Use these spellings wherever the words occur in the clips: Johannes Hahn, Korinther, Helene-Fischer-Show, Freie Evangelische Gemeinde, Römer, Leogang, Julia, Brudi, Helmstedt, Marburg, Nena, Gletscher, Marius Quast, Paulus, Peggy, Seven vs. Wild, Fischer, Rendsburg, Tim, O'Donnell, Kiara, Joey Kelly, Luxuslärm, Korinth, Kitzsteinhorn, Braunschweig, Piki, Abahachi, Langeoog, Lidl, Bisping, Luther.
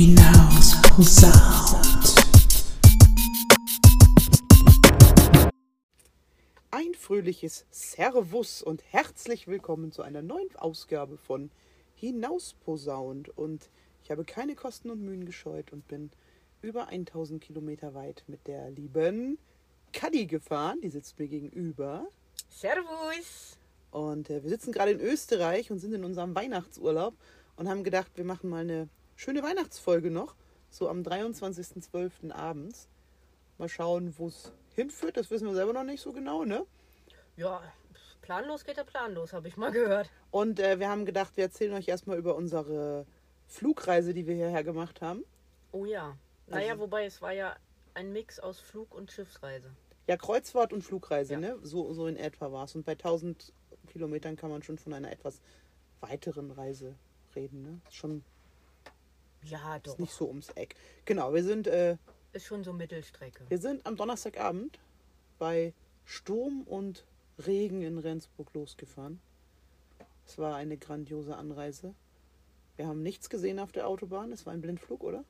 Hinausposaunt. Ein fröhliches Servus und herzlich willkommen zu einer neuen Ausgabe von Hinausposaunt. Und ich habe keine Kosten und Mühen gescheut und bin über 1000 Kilometer weit mit der lieben Kaddi gefahren. Die sitzt mir gegenüber. Servus! Und wir sitzen gerade in Österreich und sind in unserem Weihnachtsurlaub und haben gedacht, wir machen mal eine schöne Weihnachtsfolge noch, so am 23.12. abends. Mal schauen, wo es hinführt, das wissen wir selber noch nicht so genau, ne? Ja, planlos geht ja planlos, habe ich mal gehört. Und wir haben gedacht, wir erzählen euch erstmal über unsere Flugreise, die wir hierher gemacht haben. Oh ja, naja, also, wobei es war ja ein Mix aus Flug- und Schiffsreise. Ja, Kreuzfahrt und Flugreise, ja. Ne? So in etwa war es. Und bei 1000 Kilometern kann man schon von einer etwas weiteren Reise reden, ne? Schon... Ja, doch. Ist nicht so ums Eck. Genau, wir sind... ist schon so Mittelstrecke. Wir sind am Donnerstagabend bei Sturm und Regen in Rendsburg losgefahren. Es war eine grandiose Anreise. Wir haben nichts gesehen auf der Autobahn. Es war ein Blindflug, oder?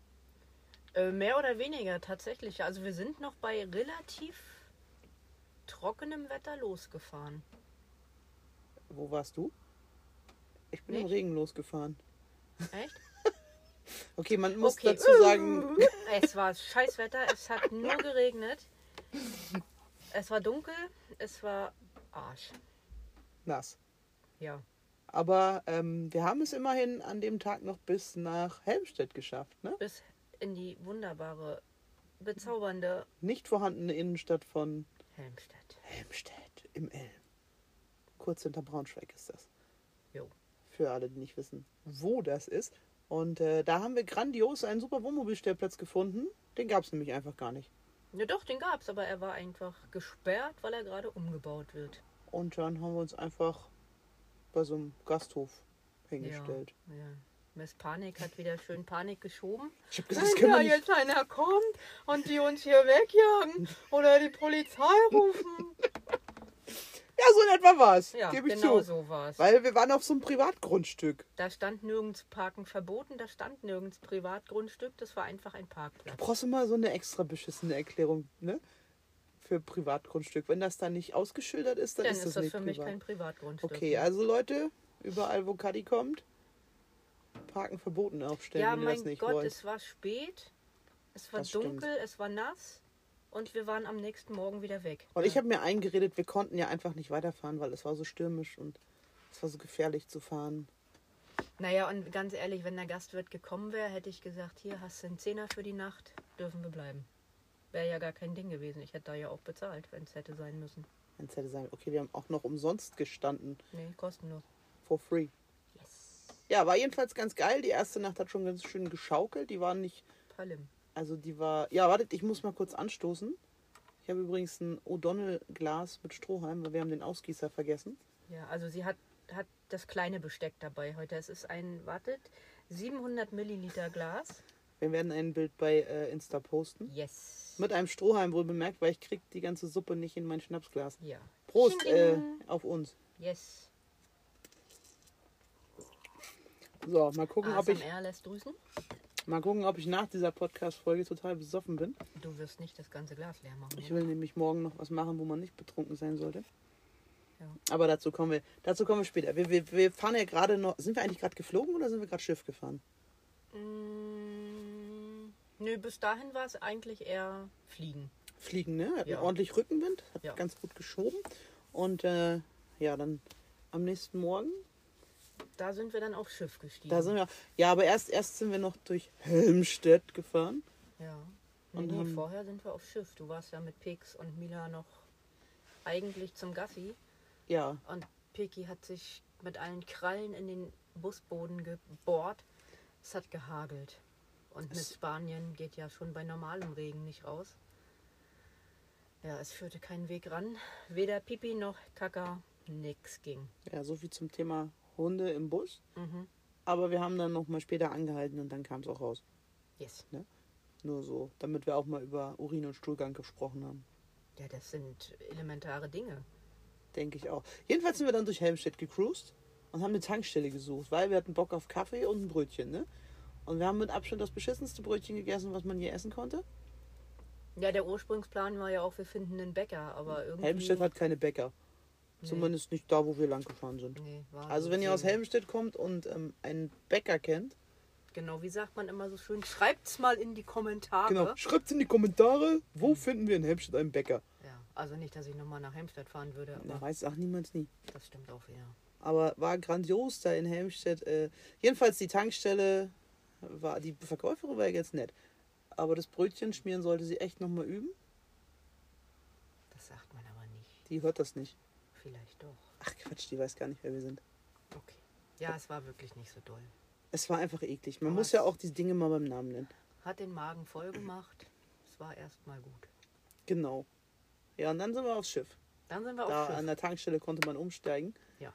Mehr oder weniger, tatsächlich. Also wir sind noch bei relativ trockenem Wetter losgefahren. Wo warst du? Ich bin im Regen losgefahren. Echt? Okay, man muss dazu sagen... Es war Scheißwetter, es hat nur geregnet. Es war dunkel, es war Arsch. Nass. Ja. Aber wir haben es immerhin an dem Tag noch bis nach Helmstedt geschafft, ne? Bis in die wunderbare, bezaubernde... Nicht vorhandene Innenstadt von... Helmstedt. Helmstedt, im Elm. Kurz hinter Braunschweig ist das. Jo. Für alle, die nicht wissen, wo das ist. Und da haben wir grandios einen super Wohnmobilstellplatz gefunden. Den gab es nämlich einfach gar nicht. Ja doch, den gab es, aber er war einfach gesperrt, weil er gerade umgebaut wird. Und dann haben wir uns einfach bei so einem Gasthof hingestellt. Ja. Miss Panik hat wieder schön Panik geschoben. Ich hab gesagt, wenn da jetzt einer kommt und die uns hier wegjagen oder die Polizei rufen. Ja, so in etwa war es. Ja, genau so war es. Weil wir waren auf so einem Privatgrundstück. Da stand nirgends Parken verboten, da stand nirgends Privatgrundstück, das war einfach ein Parkplatz. Du brauchst immer so eine extra beschissene Erklärung, ne? Für Privatgrundstück. Wenn das dann nicht ausgeschildert ist, dann ist das nicht privat. Dann ist das für mich kein Privatgrundstück. Okay, also Leute, überall wo Kaddi kommt, Parken verboten aufstellen, ja, wenn ihr das nicht wollt. Ja, mein Gott, es war spät, es war dunkel, es war nass. Und wir waren am nächsten Morgen wieder weg. Und ich habe mir eingeredet, wir konnten ja einfach nicht weiterfahren, weil es war so stürmisch und es war so gefährlich zu fahren. Naja, und ganz ehrlich, wenn der Gastwirt gekommen wäre, hätte ich gesagt, hier hast du einen Zehner für die Nacht, dürfen wir bleiben. Wäre ja gar kein Ding gewesen. Ich hätte da ja auch bezahlt, wenn es hätte sein müssen. Wenn es hätte sein müssen. Okay, wir haben auch noch umsonst gestanden. Nee, kostenlos. For free. Yes. Ja, war jedenfalls ganz geil. Die erste Nacht hat schon ganz schön geschaukelt. Die waren nicht... Palim. Also die war... Ja, wartet, ich muss mal kurz anstoßen. Ich habe übrigens ein O'Donnell-Glas mit Strohhalm, weil wir haben den Ausgießer vergessen. Ja, also sie hat das kleine Besteck dabei heute. Es ist ein, wartet, 700 Milliliter Glas. Wir werden ein Bild bei Insta posten. Yes. Mit einem Strohhalm wohl bemerkt, weil ich kriege die ganze Suppe nicht in mein Schnapsglas. Ja. Prost auf uns. Yes. So, mal gucken, ob ich... ASMR lässt grüßen. Mal gucken, ob ich nach dieser Podcast-Folge total besoffen bin. Du wirst nicht das ganze Glas leer machen. Ich will nämlich morgen noch was machen, wo man nicht betrunken sein sollte. Ja. Aber dazu kommen wir später. Wir fahren ja gerade noch... Sind wir eigentlich gerade geflogen oder sind wir gerade Schiff gefahren? Nö, bis dahin war es eigentlich eher Fliegen. Fliegen, ne? Hat ordentlich Rückenwind, hat ganz gut geschoben. Und dann am nächsten Morgen... Da sind wir dann aufs Schiff gestiegen. Da sind wir, ja, aber erst sind wir noch durch Helmstedt gefahren. Ja. Und vorher sind wir aufs Schiff. Du warst ja mit Pix und Mila noch eigentlich zum Gassi. Ja. Und Piki hat sich mit allen Krallen in den Busboden gebohrt. Es hat gehagelt. Und mit Spanien geht ja schon bei normalem Regen nicht raus. Ja, es führte keinen Weg ran. Weder Pipi noch Kaka, nix ging. Ja, so viel zum Thema Hunde im Bus, aber wir haben dann noch mal später angehalten und dann kam es auch raus. Yes. Ne? Nur so, damit wir auch mal über Urin und Stuhlgang gesprochen haben. Ja, das sind elementare Dinge. Denke ich auch. Jedenfalls sind wir dann durch Helmstedt gecruised und haben eine Tankstelle gesucht, weil wir hatten Bock auf Kaffee und ein Brötchen, ne? Und wir haben mit Abstand das beschissenste Brötchen gegessen, was man hier essen konnte. Ja, der Ursprungsplan war ja auch, wir finden einen Bäcker, aber irgendwie... Helmstedt hat keine Bäcker. Nee. Zumindest nicht da, wo wir lang gefahren sind. Nee, also wenn ihr aus Helmstedt kommt und einen Bäcker kennt... Genau, wie sagt man immer so schön? Schreibt's mal in die Kommentare. Genau, schreibt's in die Kommentare, wo finden wir in Helmstedt einen Bäcker. Ja, also nicht, dass ich nochmal nach Helmstedt fahren würde. Aber da weiß auch niemand nie. Das stimmt auch wieder. Aber war grandios da in Helmstedt. Jedenfalls die Tankstelle, war die Verkäuferin war ja jetzt nett. Aber das Brötchen schmieren sollte sie echt nochmal üben. Das sagt man aber nicht. Die hört das nicht. Vielleicht doch. Ach Quatsch, die weiß gar nicht, wer wir sind. Okay. Ja, es war wirklich nicht so doll. Es war einfach eklig. Man muss ja auch die Dinge mal beim Namen nennen. Hat den Magen voll gemacht. Es war erstmal gut. Genau. Ja, und dann sind wir aufs Schiff. Dann sind wir aufs Schiff. An der Tankstelle konnte man umsteigen. Ja.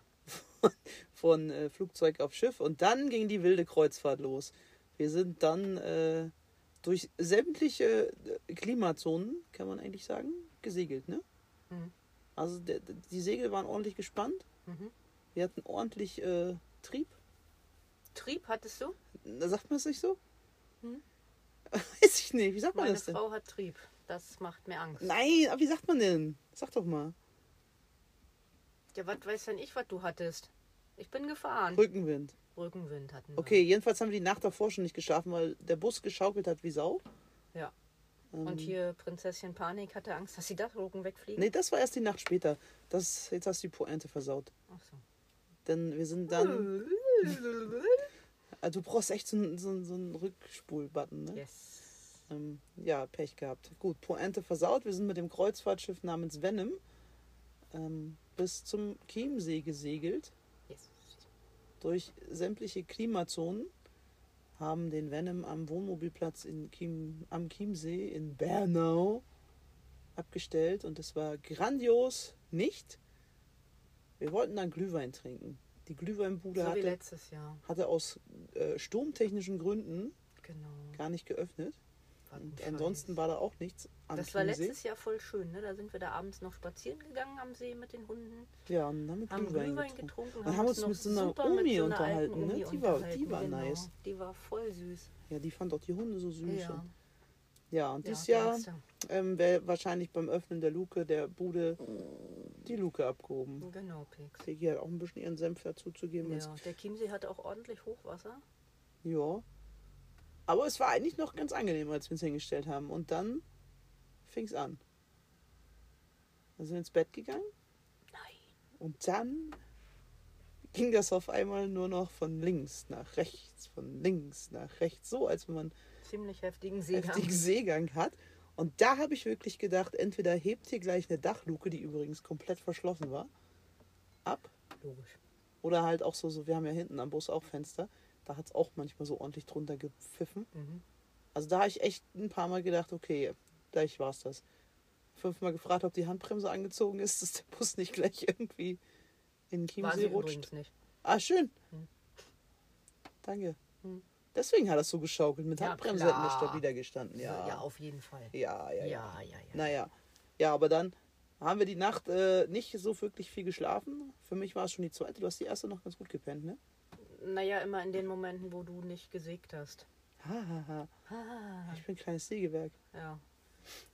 Von Flugzeug auf Schiff. Und dann ging die wilde Kreuzfahrt los. Wir sind dann durch sämtliche Klimazonen, kann man eigentlich sagen, gesegelt, ne? Mhm. Also die Segel waren ordentlich gespannt. Mhm. Wir hatten ordentlich Trieb. Trieb hattest du? Sagt man es nicht so? Hm? Weiß ich nicht. Wie sagt man das denn? Meine Frau hat Trieb. Das macht mir Angst. Nein, aber wie sagt man denn? Sag doch mal. Ja, was weiß denn ich, was du hattest? Ich bin gefahren. Rückenwind. Rückenwind hatten wir. Okay, jedenfalls haben wir die Nacht davor schon nicht geschlafen, weil der Bus geschaukelt hat wie Sau. Ja. Und hier Prinzessin Panik hatte Angst, dass die Dachroken wegfliegen. Nee, das war erst die Nacht später. Jetzt hast du die Pointe versaut. Ach so. Denn wir sind dann... Also du brauchst echt so einen Rückspul-Button, ne? Yes. Ja, Pech gehabt. Gut, Pointe versaut. Wir sind mit dem Kreuzfahrtschiff namens Venom bis zum Chiemsee gesegelt. Yes. Durch sämtliche Klimazonen, haben den Venom am Wohnmobilplatz am Chiemsee in Bernau abgestellt und es war grandios nicht. Wir wollten dann Glühwein trinken. Die Glühweinbude so hatte aus sturmtechnischen Gründen gar nicht geöffnet. Und ansonsten war da auch nichts am Chiemsee. Das war letztes Jahr voll schön, ne? Da sind wir da abends noch spazieren gegangen am See mit den Hunden. Ja, und dann haben Glühwein getrunken. Dann haben wir uns mit so einer Omi unterhalten, ne? Die war nice. Die war voll süß. Ja, die fand auch die Hunde so süß. Ja, und dieses Jahr wäre wahrscheinlich beim Öffnen der Luke der Bude die Luke abgehoben. Genau, Pix. Peggy hat auch ein bisschen ihren Senf dazu zu geben. Ja, der Chiemsee hatte auch ordentlich Hochwasser. Ja. Aber es war eigentlich noch ganz angenehm, als wir uns hingestellt haben. Und dann fing es an. Dann sind wir ins Bett gegangen. Nein. Und dann ging das auf einmal nur noch von links nach rechts, von links nach rechts. So, als wenn man ziemlich heftigen Seegang hat. Und da habe ich wirklich gedacht, entweder hebt hier gleich eine Dachluke, die übrigens komplett verschlossen war, ab. Logisch. Oder halt auch so wir haben ja hinten am Bus auch Fenster. Da hat es auch manchmal so ordentlich drunter gepfiffen. Mhm. Also da habe ich echt ein paar Mal gedacht, okay, gleich war es das. 5-mal gefragt, ob die Handbremse angezogen ist, dass der Bus nicht gleich irgendwie in den Chiemsee rutscht. Nicht. Ah, schön. Mhm. Danke. Mhm. Deswegen hat das so geschaukelt. Mit Handbremse hätten wir stabiler gestanden. Ja. Ja, auf jeden Fall. Ja. Naja, ja, aber dann haben wir die Nacht nicht so wirklich viel geschlafen. Für mich war es schon die zweite. Du hast die erste noch ganz gut gepennt, ne? Naja, immer in den Momenten, wo du nicht gesägt hast. Ich bin ein kleines Sägewerk. Ja.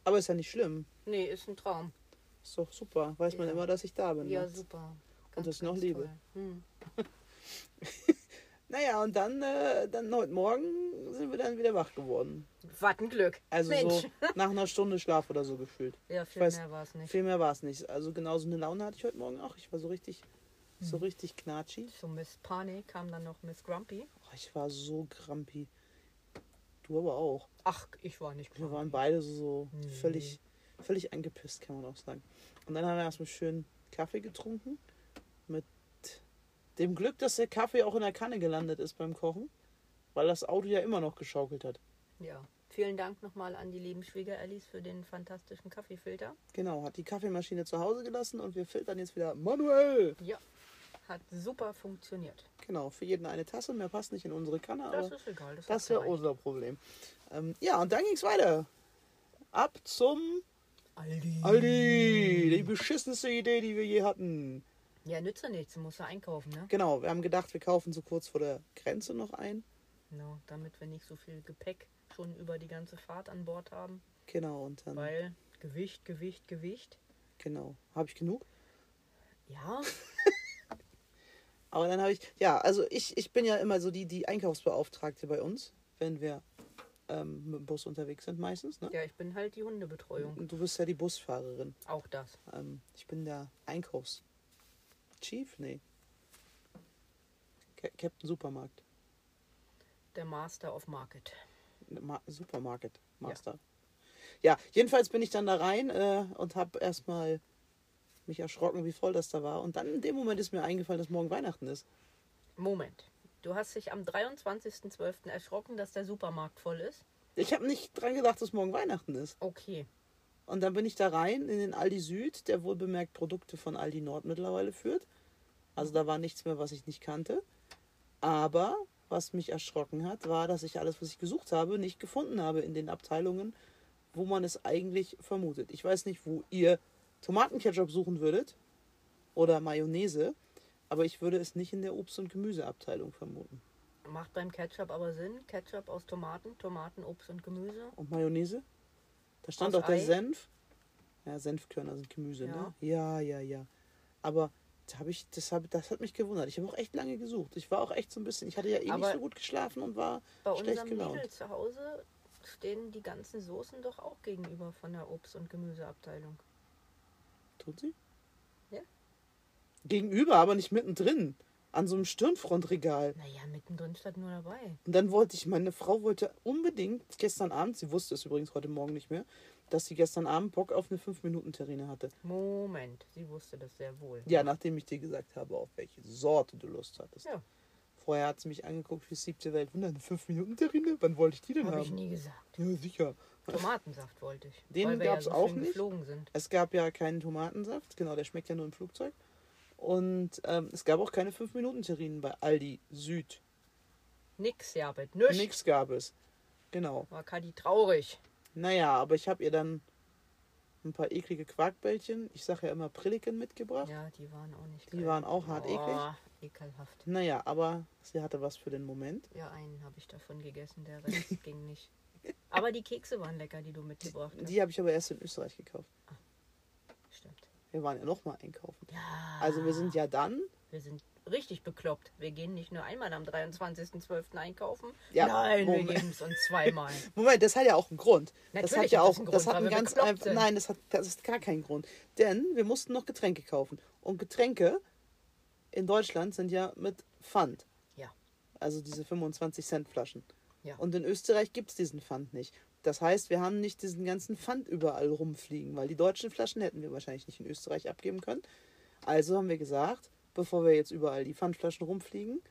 Aber ist ja nicht schlimm. Nee, ist ein Traum. Ist doch super. Weiß man immer, dass ich da bin. Ja, super. Und dass ich noch lebe. Naja, und dann heute Morgen sind wir dann wieder wach geworden. Was ein Glück. Also Mensch. So nach einer Stunde Schlaf oder so gefühlt. Ja, viel mehr war es nicht. Viel mehr war es nicht. Also genauso eine Laune hatte ich heute Morgen auch. Ich war so richtig knatschig. So Miss Panik kam dann noch Miss Grumpy. Oh, ich war so grumpy. Du aber auch. Ach, ich war nicht grumpy. Wir waren beide so völlig angepisst, kann man auch sagen. Und dann haben wir erstmal schön Kaffee getrunken mit dem Glück, dass der Kaffee auch in der Kanne gelandet ist beim Kochen, weil das Auto ja immer noch geschaukelt hat. Ja, vielen Dank nochmal an die lieben Schwieger-Alice für den fantastischen Kaffeefilter. Genau, hat die Kaffeemaschine zu Hause gelassen und wir filtern jetzt wieder manuell. Ja, hat super funktioniert. Genau, für jeden eine Tasse, mehr passt nicht in unsere Kanne, aber das ist egal, das wäre unser Problem. Ja, und dann ging es weiter. Ab zum Aldi. Die beschissenste Idee, die wir je hatten. Ja, nützt ja nichts, du musst ja einkaufen, ne? Genau, wir haben gedacht, wir kaufen so kurz vor der Grenze noch ein. Genau, damit wir nicht so viel Gepäck schon über die ganze Fahrt an Bord haben. Genau, und dann... Weil Gewicht. Genau. Habe ich genug? Ja. Aber dann habe ich... Ja, also ich bin ja immer so die Einkaufsbeauftragte bei uns, wenn wir mit dem Bus unterwegs sind meistens. Ne? Ja, ich bin halt die Hundebetreuung. Und du bist ja die Busfahrerin. Auch das. Ich bin der Einkaufs-Chief? Nee. Captain Supermarkt. Der Master of Market. Supermarket Master. Ja, jedenfalls bin ich dann da rein und habe erstmal mich erschrocken, wie voll das da war. Und dann in dem Moment ist mir eingefallen, dass morgen Weihnachten ist. Moment. Du hast dich am 23.12. erschrocken, dass der Supermarkt voll ist? Ich habe nicht dran gedacht, dass morgen Weihnachten ist. Okay. Und dann bin ich da rein in den Aldi Süd, der wohlbemerkt Produkte von Aldi Nord mittlerweile führt. Also da war nichts mehr, was ich nicht kannte. Aber was mich erschrocken hat, war, dass ich alles, was ich gesucht habe, nicht gefunden habe in den Abteilungen, wo man es eigentlich vermutet. Ich weiß nicht, wo ihr Tomatenketchup suchen würdet oder Mayonnaise, aber ich würde es nicht in der Obst- und Gemüseabteilung vermuten. Macht beim Ketchup aber Sinn. Ketchup aus Tomaten, Obst und Gemüse. Und Mayonnaise? Da stand auch der Senf. Ja, Senfkörner sind Gemüse, ja. Ne? Ja. Aber das hat mich gewundert. Ich habe auch echt lange gesucht. Ich war auch echt so ein bisschen, ich hatte ja nicht so gut geschlafen und war schlecht gelaunt. Bei unserem zu Hause stehen die ganzen Soßen doch auch gegenüber von der Obst- und Gemüseabteilung. Tut sie? Ja. Gegenüber, aber nicht mittendrin. An so einem Stirnfrontregal. Naja, mittendrin stand nur dabei. Und dann meine Frau wollte unbedingt gestern Abend, sie wusste es übrigens heute Morgen nicht mehr, dass sie gestern Abend Bock auf eine 5-Minuten-Terrine hatte. Moment, sie wusste das sehr wohl. Ja, nachdem ich dir gesagt habe, auf welche Sorte du Lust hattest. Ja. Vorher hat sie mich angeguckt wie 7. Weltwunder. Eine 5-Minuten-Terrine? Wann wollte ich die denn haben? Habe ich nie gesagt. Ja, sicher. Tomatensaft wollte ich. Den gab es auch nicht. Es gab ja keinen Tomatensaft. Genau, der schmeckt ja nur im Flugzeug. Und es gab auch keine 5-Minuten-Terrinen bei Aldi Süd. Nix gab es. Genau. War Kaddi traurig. Naja, aber ich habe ihr dann ein paar eklige Quarkbällchen, ich sage ja immer Prilliken, mitgebracht. Ja, die waren auch nicht geil. Die waren auch hart eklig. Ekelhaft. Naja, aber sie hatte was für den Moment. Ja, einen habe ich davon gegessen, der Rest ging nicht. Aber die Kekse waren lecker, die du mitgebracht hast. Die habe ich aber erst in Österreich gekauft. Ah, stimmt. Wir waren ja nochmal einkaufen. Ja. Also wir sind richtig bekloppt. Wir gehen nicht nur einmal am 23.12. einkaufen. Ja, nein, wir geben es uns zweimal. Moment, das hat ja auch einen Grund. Natürlich das hat ja auch einen Grund, das hat einen ganz einfach. Nein, das ist gar kein Grund. Denn wir mussten noch Getränke kaufen. Und Getränke in Deutschland sind ja mit Pfand. Ja. Also diese 25-Cent-Flaschen. Ja. Und in Österreich gibt es diesen Pfand nicht. Das heißt, wir haben nicht diesen ganzen Pfand überall rumfliegen, weil die deutschen Flaschen hätten wir wahrscheinlich nicht in Österreich abgeben können. Also haben wir gesagt, bevor wir jetzt überall die Pfandflaschen rumfliegen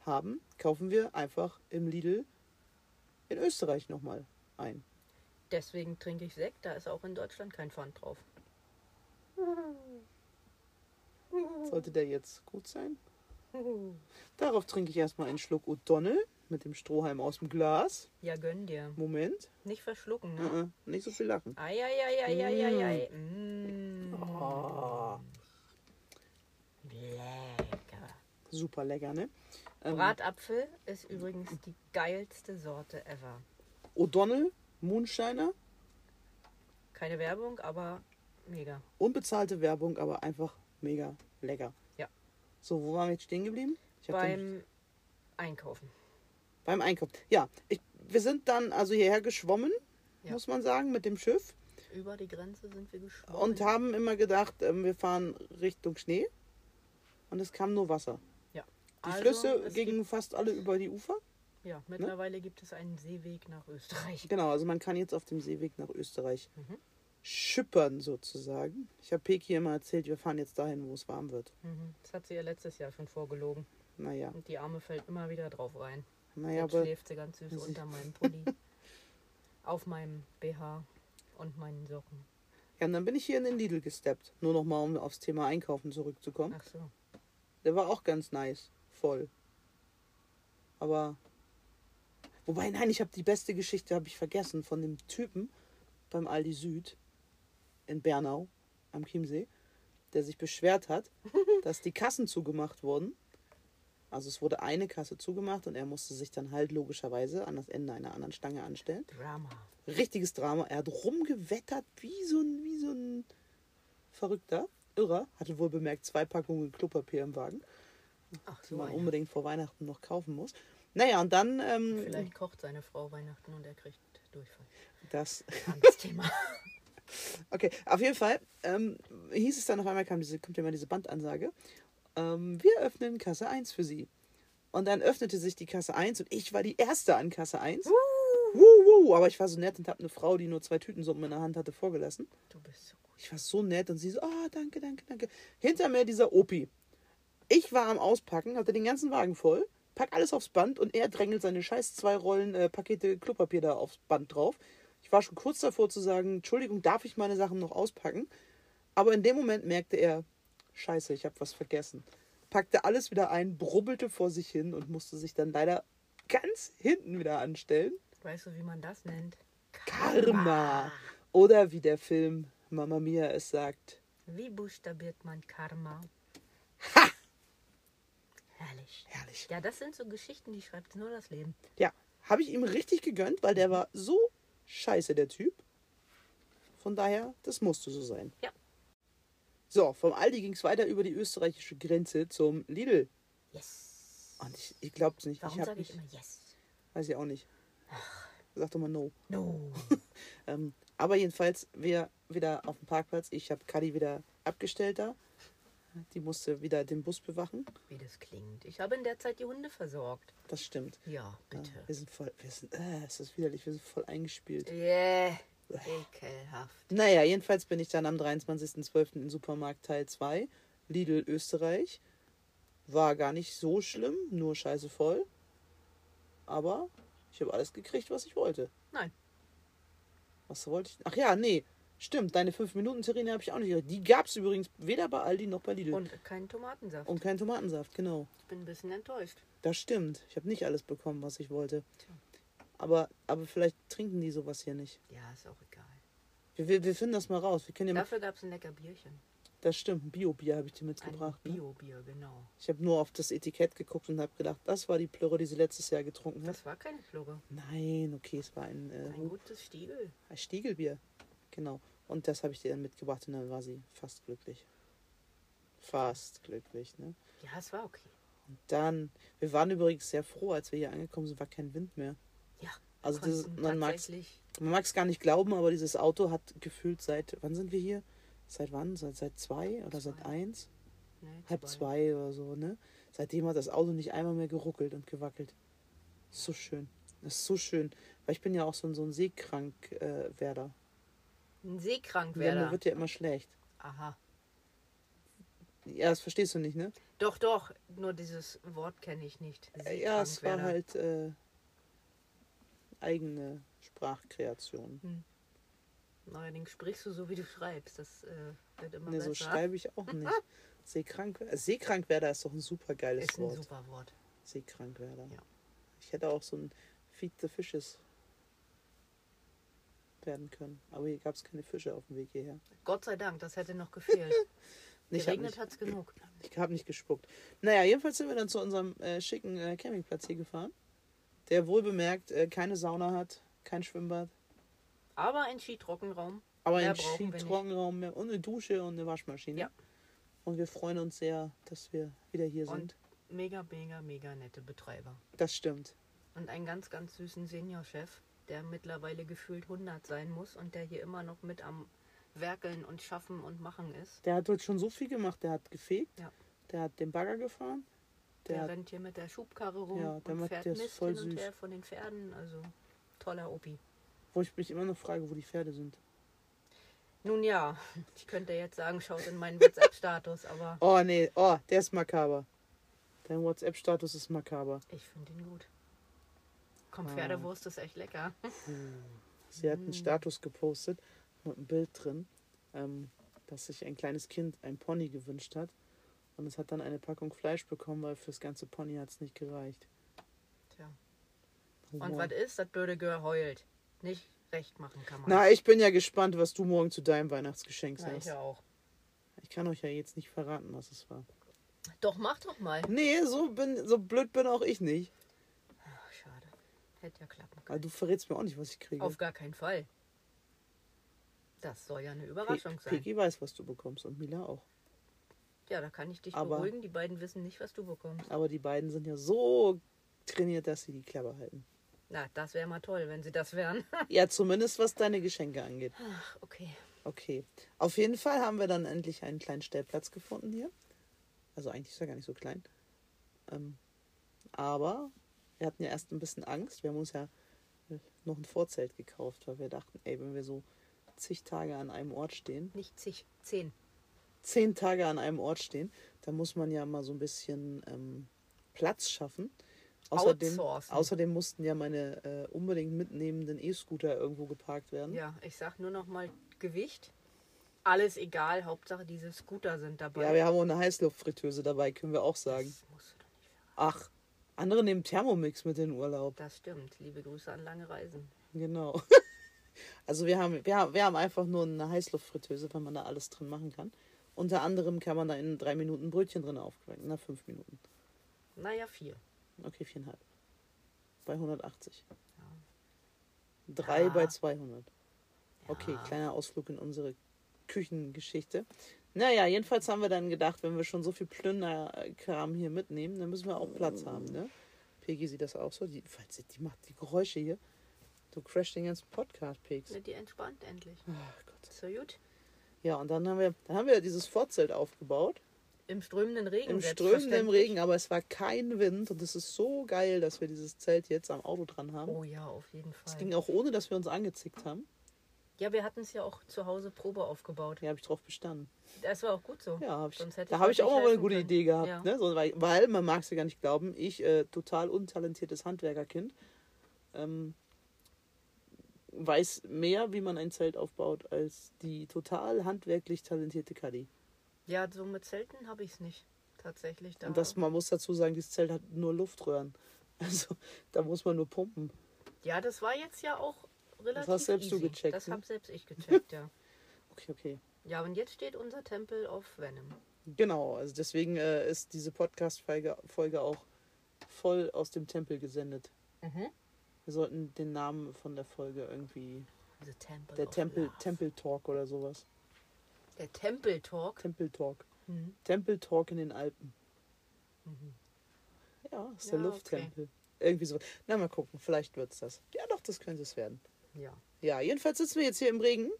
haben, kaufen wir einfach im Lidl in Österreich nochmal ein. Deswegen trinke ich Sekt, da ist auch in Deutschland kein Pfand drauf. Sollte der jetzt gut sein? Darauf trinke ich erstmal einen Schluck O'Donnell. Mit dem Strohhalm aus dem Glas. Ja, gönn dir. Moment. Nicht verschlucken, ne? Nicht so viel lachen. Eieieiei. Mm. Oh. Lecker. Super lecker, ne? Bratapfel ist übrigens die geilste Sorte ever. O'Donnell, Moonshiner. Keine Werbung, aber mega. Unbezahlte Werbung, aber einfach mega lecker. Ja. So, wo waren wir jetzt stehen geblieben? Einkaufen. Beim Einkaufen. Ja, wir sind dann also hierher geschwommen, muss man sagen, mit dem Schiff. Über die Grenze sind wir geschwommen. Und haben immer gedacht, wir fahren Richtung Schnee. Und es kam nur Wasser. Ja. Die Flüsse gingen fast alle über die Ufer. Ja, mittlerweile gibt es einen Seeweg nach Österreich. Genau, also man kann jetzt auf dem Seeweg nach Österreich schippern sozusagen. Ich habe Peki immer erzählt, wir fahren jetzt dahin, wo es warm wird. Mhm. Das hat sie ja letztes Jahr schon vorgelogen. Naja. Und die Arme fällt immer wieder drauf rein. Naja, jetzt schläft sie ganz süß unter meinem Pulli, auf meinem BH und meinen Socken. Ja, und dann bin ich hier in den Lidl gesteppt. Nur nochmal, um aufs Thema Einkaufen zurückzukommen. Ach so. Der war auch ganz nice, voll. Aber, wobei, nein, ich habe die beste Geschichte, habe ich vergessen, von dem Typen beim Aldi Süd in Bernau am Chiemsee, der sich beschwert hat, dass die Kassen zugemacht wurden. Also es wurde eine Kasse zugemacht und er musste sich dann halt logischerweise an das Ende einer anderen Stange anstellen. Drama. Richtiges Drama. Er hat rumgewettert wie so ein Verrückter. Irrer. Hatte wohl bemerkt 2 Packungen Klopapier im Wagen. Ach, so die man unbedingt vor Weihnachten noch kaufen muss. Naja, und dann... vielleicht kocht seine Frau Weihnachten und er kriegt Durchfall. Das... anderes Thema. Okay, auf jeden Fall hieß es dann auf einmal, kommt immer diese Bandansage. Wir öffnen Kasse 1 für Sie. Und dann öffnete sich die Kasse 1 und ich war die Erste an Kasse 1. Aber ich war so nett und habe eine Frau, die nur 2 Tütensuppen in der Hand hatte, vorgelassen. Du bist so gut. Ich war so nett und sie so, danke. Hinter mir dieser Opi. Ich war am Auspacken, hatte den ganzen Wagen voll, pack alles aufs Band und er drängelt seine scheiß 2 Rollen Pakete Klopapier da aufs Band drauf. Ich war schon kurz davor zu sagen, Entschuldigung, darf ich meine Sachen noch auspacken? Aber in dem Moment merkte er, Scheiße, ich habe was vergessen. Packte alles wieder ein, brubbelte vor sich hin und musste sich dann leider ganz hinten wieder anstellen. Weißt du, wie man das nennt? Karma. Oder wie der Film Mamma Mia es sagt. Wie buchstabiert man Karma? Ha! Herrlich. Herrlich. Ja, das sind so Geschichten, die schreibt nur das Leben. Ja, habe ich ihm richtig gegönnt, weil der war so scheiße, der Typ. Von daher, das musste so sein. Ja. So, vom Aldi ging es weiter über die österreichische Grenze zum Lidl. Yes. Und ich glaube es nicht. Warum sage ich immer yes? Weiß ich auch nicht. Ach. Sag doch mal no. No. Aber jedenfalls, wir wieder auf dem Parkplatz. Ich habe Kaddi wieder abgestellt da. Die musste wieder den Bus bewachen. Wie das klingt. Ich habe in der Zeit die Hunde versorgt. Das stimmt. Ja, bitte. Es ist widerlich, wir sind voll eingespielt. Yeah. Ekelhaft. Naja, jedenfalls bin ich dann am 23.12. in Supermarkt Teil 2, Lidl Österreich. War gar nicht so schlimm, nur scheiße voll. Aber ich habe alles gekriegt, was ich wollte. Nein. Was wollte ich? Ach ja, nee. Stimmt, deine 5-Minuten-Terrine habe ich auch nicht gekriegt. Die gab es übrigens weder bei Aldi noch bei Lidl. Und keinen Tomatensaft. Und keinen Tomatensaft, genau. Ich bin ein bisschen enttäuscht. Das stimmt. Ich habe nicht alles bekommen, was ich wollte. Tja. Aber vielleicht trinken die sowas hier nicht. Ja, ist auch egal. Wir finden das mal raus. Wir können ja dafür gab es ein lecker Bierchen. Das stimmt, ein Bio-Bier habe ich dir mitgebracht. Ein Bio-Bier, genau. Ich habe nur auf das Etikett geguckt und habe gedacht, das war die Plörre, die sie letztes Jahr getrunken hat. Das war keine Plörre. Nein, okay, es war ein gutes Stiegel. Ein Stiegelbier, genau. Und das habe ich dir dann mitgebracht und dann war sie fast glücklich. Fast glücklich, ne? Ja, es war okay. Und dann, wir waren übrigens sehr froh, als wir hier angekommen sind, war kein Wind mehr. Ja, also man mag es gar nicht glauben, aber dieses Auto hat gefühlt seit, wann sind wir hier? Seit wann? Seit 2 oder seit 1? Nee, halb 2 oder so, ne? Seitdem hat das Auto nicht einmal mehr geruckelt und gewackelt. So schön. Das ist so schön. Weil ich bin ja auch so ein Seekrankwerder. Ein Seekrankwerder? Mir wird ja immer schlecht. Aha. Ja, das verstehst du nicht, ne? Doch. Nur dieses Wort kenne ich nicht. Ja, es war halt... eigene Sprachkreation. Neuerdings sprichst du so, wie du schreibst. Das wird immer besser. So schreibe ich auch nicht. Seekrankwerder ist doch ein super geiles Wort. Ist ein super Wort. Seekrankwerder. Ja. Ich hätte auch so ein Feed the Fishes werden können. Aber hier gab es keine Fische auf dem Weg hierher. Gott sei Dank, das hätte noch gefehlt. Geregnet hat es genug. Ich habe nicht gespuckt. Naja, jedenfalls sind wir dann zu unserem schicken Campingplatz hier gefahren. Der wohlbemerkt keine Sauna hat, kein Schwimmbad. Aber ein Skitrockenraum. Aber ein Skitrockenraum mehr und eine Dusche und eine Waschmaschine. Ja. Und wir freuen uns sehr, dass wir wieder hier sind. Und mega nette Betreiber. Das stimmt. Und einen ganz, ganz süßen Seniorchef, der mittlerweile gefühlt 100 sein muss und der hier immer noch mit am Werkeln und Schaffen und Machen ist. Der hat dort schon so viel gemacht. Der hat gefegt, ja. Der hat den Bagger gefahren. Der rennt hier mit der Schubkarre rum, ja, und fährt Mist voll hin und her von den Pferden. Also toller Opi. Wo ich mich immer noch frage, wo die Pferde sind. Nun ja, ich könnte jetzt sagen, schaut in meinen WhatsApp-Status, aber... Oh nee, der ist makaber. Dein WhatsApp-Status ist makaber. Ich finde ihn gut. Komm, Pferdewurst ist echt lecker. Sie hat einen Status gepostet mit einem Bild drin, dass sich ein kleines Kind ein Pony gewünscht hat. Und es hat dann eine Packung Fleisch bekommen, weil fürs ganze Pony hat es nicht gereicht. Tja. Humor. Und was ist? Das blöde Gör heult. Nicht recht machen kann man. Na, ich bin ja gespannt, was du morgen zu deinem Weihnachtsgeschenk sagst. Ja, ich auch. Ich kann euch ja jetzt nicht verraten, was es war. Doch, mach doch mal. Nee, so blöd bin auch ich nicht. Ach, schade. Hätte ja klappen können. Aber du verrätst mir auch nicht, was ich kriege. Auf gar keinen Fall. Das soll ja eine Überraschung sein. Piki weiß, was du bekommst und Mila auch. Ja, da kann ich dich beruhigen. Die beiden wissen nicht, was du bekommst. Aber die beiden sind ja so trainiert, dass sie die Klappe halten. Na, das wäre mal toll, wenn sie das wären. Ja, zumindest was deine Geschenke angeht. Ach, okay. Okay. Auf jeden Fall haben wir dann endlich einen kleinen Stellplatz gefunden hier. Also eigentlich ist er gar nicht so klein. Aber wir hatten ja erst ein bisschen Angst. Wir haben uns ja noch ein Vorzelt gekauft, weil wir dachten, ey, wenn wir so zig Tage an einem Ort stehen. Nicht zig, 10. 10 Tage an einem Ort stehen, dann muss man ja mal so ein bisschen Platz schaffen. Außerdem mussten ja meine unbedingt mitnehmenden E-Scooter irgendwo geparkt werden. Ja, ich sag nur noch mal Gewicht. Alles egal, Hauptsache diese Scooter sind dabei. Ja, wir haben auch eine Heißluftfritteuse dabei, können wir auch sagen. Das musst du doch nicht verraten. Ach, andere nehmen Thermomix mit in den Urlaub. Das stimmt. Liebe Grüße an lange Reisen. Genau. Also wir haben einfach nur eine Heißluftfritteuse, weil man da alles drin machen kann. Unter anderem kann man da in 3 Minuten Brötchen drin aufquellen. Na, 5 Minuten. Naja, 4. Okay, 4,5. Bei 180. Ja. 3 bei 200. Ja. Okay, kleiner Ausflug in unsere Küchengeschichte. Naja, jedenfalls haben wir dann gedacht, wenn wir schon so viel Plünderkram hier mitnehmen, dann müssen wir auch Platz haben, ne? Peggy sieht das auch so. Die macht die Geräusche hier. Du crasht den ganzen Podcast, Pegs. Ja, die entspannt endlich. Ach Gott. So gut. Ja, und dann haben wir dieses Vorzelt aufgebaut. Im strömenden Regen. Im strömenden Regen, aber es war kein Wind und es ist so geil, dass wir dieses Zelt jetzt am Auto dran haben. Oh ja, auf jeden Fall. Es ging auch ohne, dass wir uns angezickt haben. Ja, wir hatten es ja auch zu Hause Probe aufgebaut. Ja, habe ich drauf bestanden. Das war auch gut so. Ja, da habe ich auch mal eine gute Idee gehabt. Ja. Ne? So, weil, man mag es ja gar nicht glauben, ich, total untalentiertes Handwerkerkind, weiß mehr, wie man ein Zelt aufbaut, als die total handwerklich talentierte Kaddi. Ja, so mit Zelten habe ich es nicht tatsächlich. Und man muss dazu sagen, dieses Zelt hat nur Luftröhren. Also da muss man nur pumpen. Ja, das war jetzt ja auch relativ easy. Das hast selbst du gecheckt. Das habe selbst ich gecheckt, ja. Okay. Ja, und jetzt steht unser Tempel auf Venom. Genau, also deswegen ist diese Podcast-Folge auch voll aus dem Tempel gesendet. Mhm. Wir sollten den Namen von der Folge irgendwie... Tempel-Talk oder sowas. Der Tempel-Talk? Tempel-Talk. Mhm. Tempel-Talk in den Alpen. Mhm. Ja, ist der Lufttempel. Okay. Irgendwie so. Na, mal gucken, vielleicht wird es das. Ja doch, das könnte es werden. Ja. Ja, jedenfalls sitzen wir jetzt hier im Regen.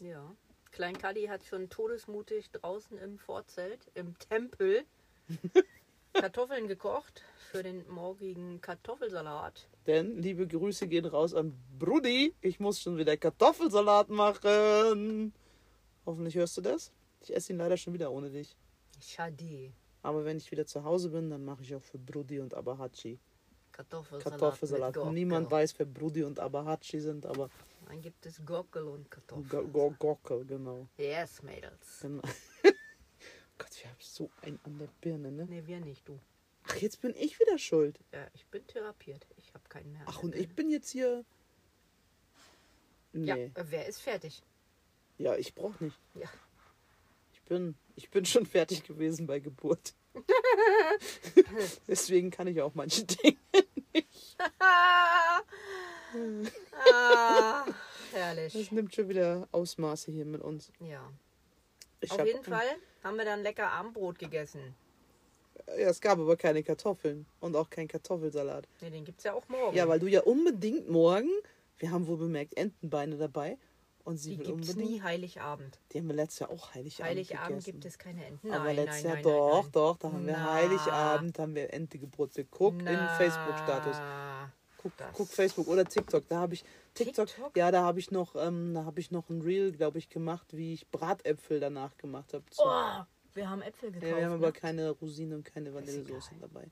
Ja. Klein Kaddi hat schon todesmutig draußen im Vorzelt, im Tempel, Kartoffeln gekocht für den morgigen Kartoffelsalat. Denn, liebe Grüße gehen raus an Brudi, ich muss schon wieder Kartoffelsalat machen. Hoffentlich hörst du das. Ich esse ihn leider schon wieder ohne dich. Schade. Aber wenn ich wieder zu Hause bin, dann mache ich auch für Brudi und Abahachi Kartoffelsalat. Niemand weiß, wer Brudi und Abahachi sind, aber... Dann gibt es Gockel und Kartoffeln. Gockel, genau. Yes, Mädels. Genau. Gott, wir haben so einen an der Birne, ne? Nee, wir nicht, du. Ach, jetzt bin ich wieder schuld. Ja, ich bin therapiert. Ich habe keinen mehr. Ach, und ich bin jetzt hier... Nee. Ja, wer ist fertig? Ja, ich brauche nicht. Ja. Ich bin schon fertig gewesen bei Geburt. Deswegen kann ich auch manche Dinge nicht. Herrlich. Das nimmt schon wieder Ausmaße hier mit uns. Ja. Auf jeden Fall haben wir dann lecker Abendbrot gegessen. Ja, es gab aber keine Kartoffeln und auch keinen Kartoffelsalat. Nee, den gibt's ja auch morgen. Ja, weil du ja unbedingt morgen, wir haben wohl bemerkt, Entenbeine dabei. Und die gibt es nie Heiligabend. Die haben wir letztes Jahr auch Heiligabend gibt es keine Enten. Aber letztes Jahr doch. Da haben wir Heiligabend, haben wir Ente gebrutzelt. Guck in Facebook-Status. Guck Facebook oder TikTok. Da habe ich TikTok. Ja, da habe ich noch ein Reel, glaube ich, gemacht, wie ich Bratäpfel danach gemacht habe. So. Oh, wir haben Äpfel gekauft. Ja, wir haben aber keine Rosinen und keine Vanillesoßen dabei.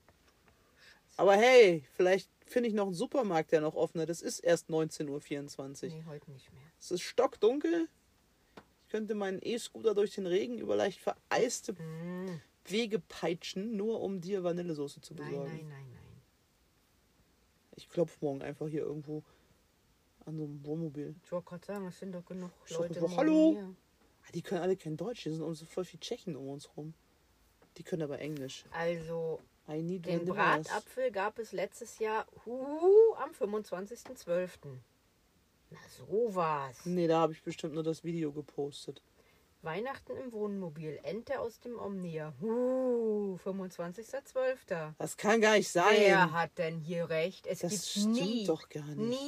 Aber hey, vielleicht finde ich noch einen Supermarkt, der noch offen ist. Das ist erst 19:24 Uhr. Nee, heute nicht mehr. Es ist stockdunkel. Ich könnte meinen E-Scooter durch den Regen über leicht vereiste Wege peitschen, nur um dir Vanillesoße zu besorgen. Nein. Ich klopfe morgen einfach hier irgendwo an so einem Wohnmobil. Ich wollte gerade sagen, es sind doch genug Leute. Hallo! Die können alle kein Deutsch, hier sind voll viele Tschechen um uns rum. Die können aber Englisch. Also, den Bratapfel gab es letztes Jahr am 25.12. Na sowas. Nee, da habe ich bestimmt nur das Video gepostet. Weihnachten im Wohnmobil. Ente aus dem Omnia. 25.12. Das kann gar nicht sein. Wer hat denn hier recht? Es das stimmt nie, doch gar nicht.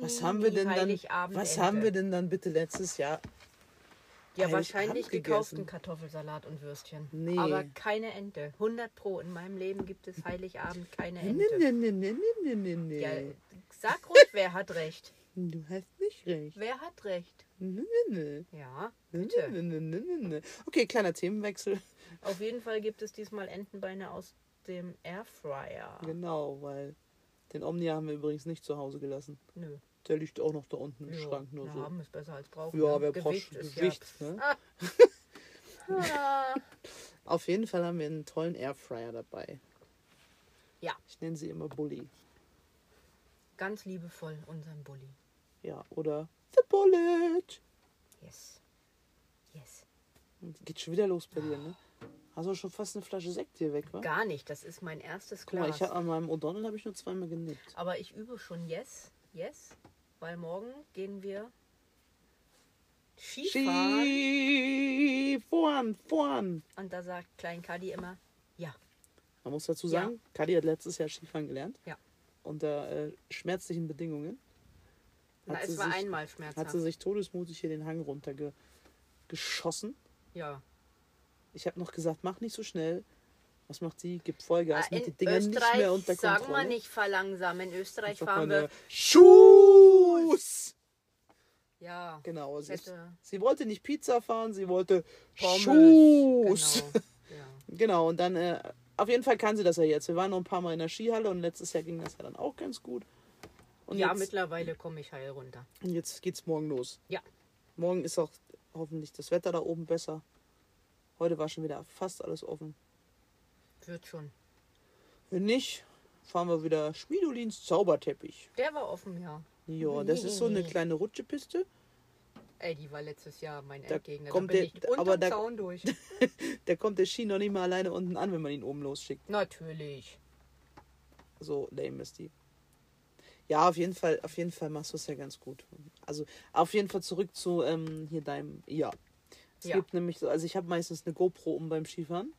Was haben wir denn dann bitte letztes Jahr? Ja, wahrscheinlich gekauften Kartoffelsalat und Würstchen. Nee. Aber keine Ente. 100% in meinem Leben gibt es Heiligabend keine Ente. Nee. Ja, sag ruhig, wer hat recht? Du hast nicht recht. Wer hat recht? Ja, bitte. Okay, kleiner Themenwechsel. Auf jeden Fall gibt es diesmal Entenbeine aus dem Airfryer. Genau, weil den Omnia haben wir übrigens nicht zu Hause gelassen. Nö. Der liegt auch noch da unten im Schrank. Nur so. Haben ist besser als brauchen. Ja, wer braucht Gewicht? Ja. Ne? Auf jeden Fall haben wir einen tollen Airfryer dabei. Ja. Ich nenne sie immer Bulli. Ganz liebevoll, unseren Bulli. Ja, oder The Bullet. Yes. Yes. Geht schon wieder los bei dir, ne? Hast du schon fast eine Flasche Sekt hier weg, wa? Gar nicht, das ist mein erstes Glas. Guck mal, an meinem O'Donnell habe ich nur zweimal genickt. Aber ich übe schon Yes, weil morgen gehen wir Skifahren. Skifahren. Und da sagt Klein Kaddi immer, ja. Man muss dazu sagen, Kaddi hat letztes Jahr Skifahren gelernt. Ja. Unter schmerzlichen Bedingungen. Na, es war einmal schmerzhaft. Hat sie sich todesmutig hier den Hang runtergeschossen. Ja. Ich habe noch gesagt, mach nicht so schnell. Was macht sie? Gibt Vollgas mit den Dingern nicht mehr unter Kontrolle. Sagen wir nicht verlangsamen. In Österreich fahren wir Schuss. Ja. Genau. Sie wollte nicht Pizza fahren, sie wollte Schuss. Genau. Ja. Genau. Und dann, auf jeden Fall kann sie das ja jetzt. Wir waren noch ein paar Mal in der Skihalle und letztes Jahr ging das ja dann auch ganz gut. Und ja, jetzt, mittlerweile komme ich heil runter. Und jetzt geht's morgen los. Ja. Morgen ist auch hoffentlich das Wetter da oben besser. Heute war schon wieder fast alles offen. Wird schon. Wenn nicht, fahren wir wieder Schmidolins Zauberteppich. Der war offen, ja. Ja, das ist so eine kleine Rutschepiste. Ey, die war letztes Jahr mein Endgegner. Da bin ich unterm Zaun durch. Da kommt der Ski noch nicht mal alleine unten an, wenn man ihn oben losschickt. Natürlich. So lame ist die. Ja, auf jeden Fall machst du es ja ganz gut. Also auf jeden Fall zurück zu hier deinem... Ja. Es gibt nämlich... Also ich habe meistens eine GoPro beim Skifahren.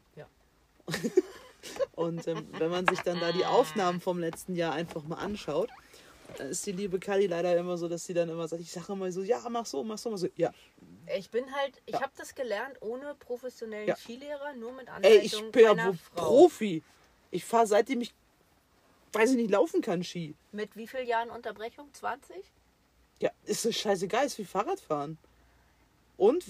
Und wenn man sich dann da die Aufnahmen vom letzten Jahr einfach mal anschaut, dann ist die liebe Kaddi leider immer so, dass sie dann immer sagt, ich sage immer so, ja, mach so, ja. Ich bin halt, ich habe das gelernt ohne professionellen Skilehrer, nur mit Anleitung. Ey, ich bin ja Profi. Ich fahre, seitdem ich, weiß ich nicht, laufen kann, Ski. Mit wie vielen Jahren Unterbrechung? 20? Ja, ist das scheißegal, ist wie Fahrradfahren. Und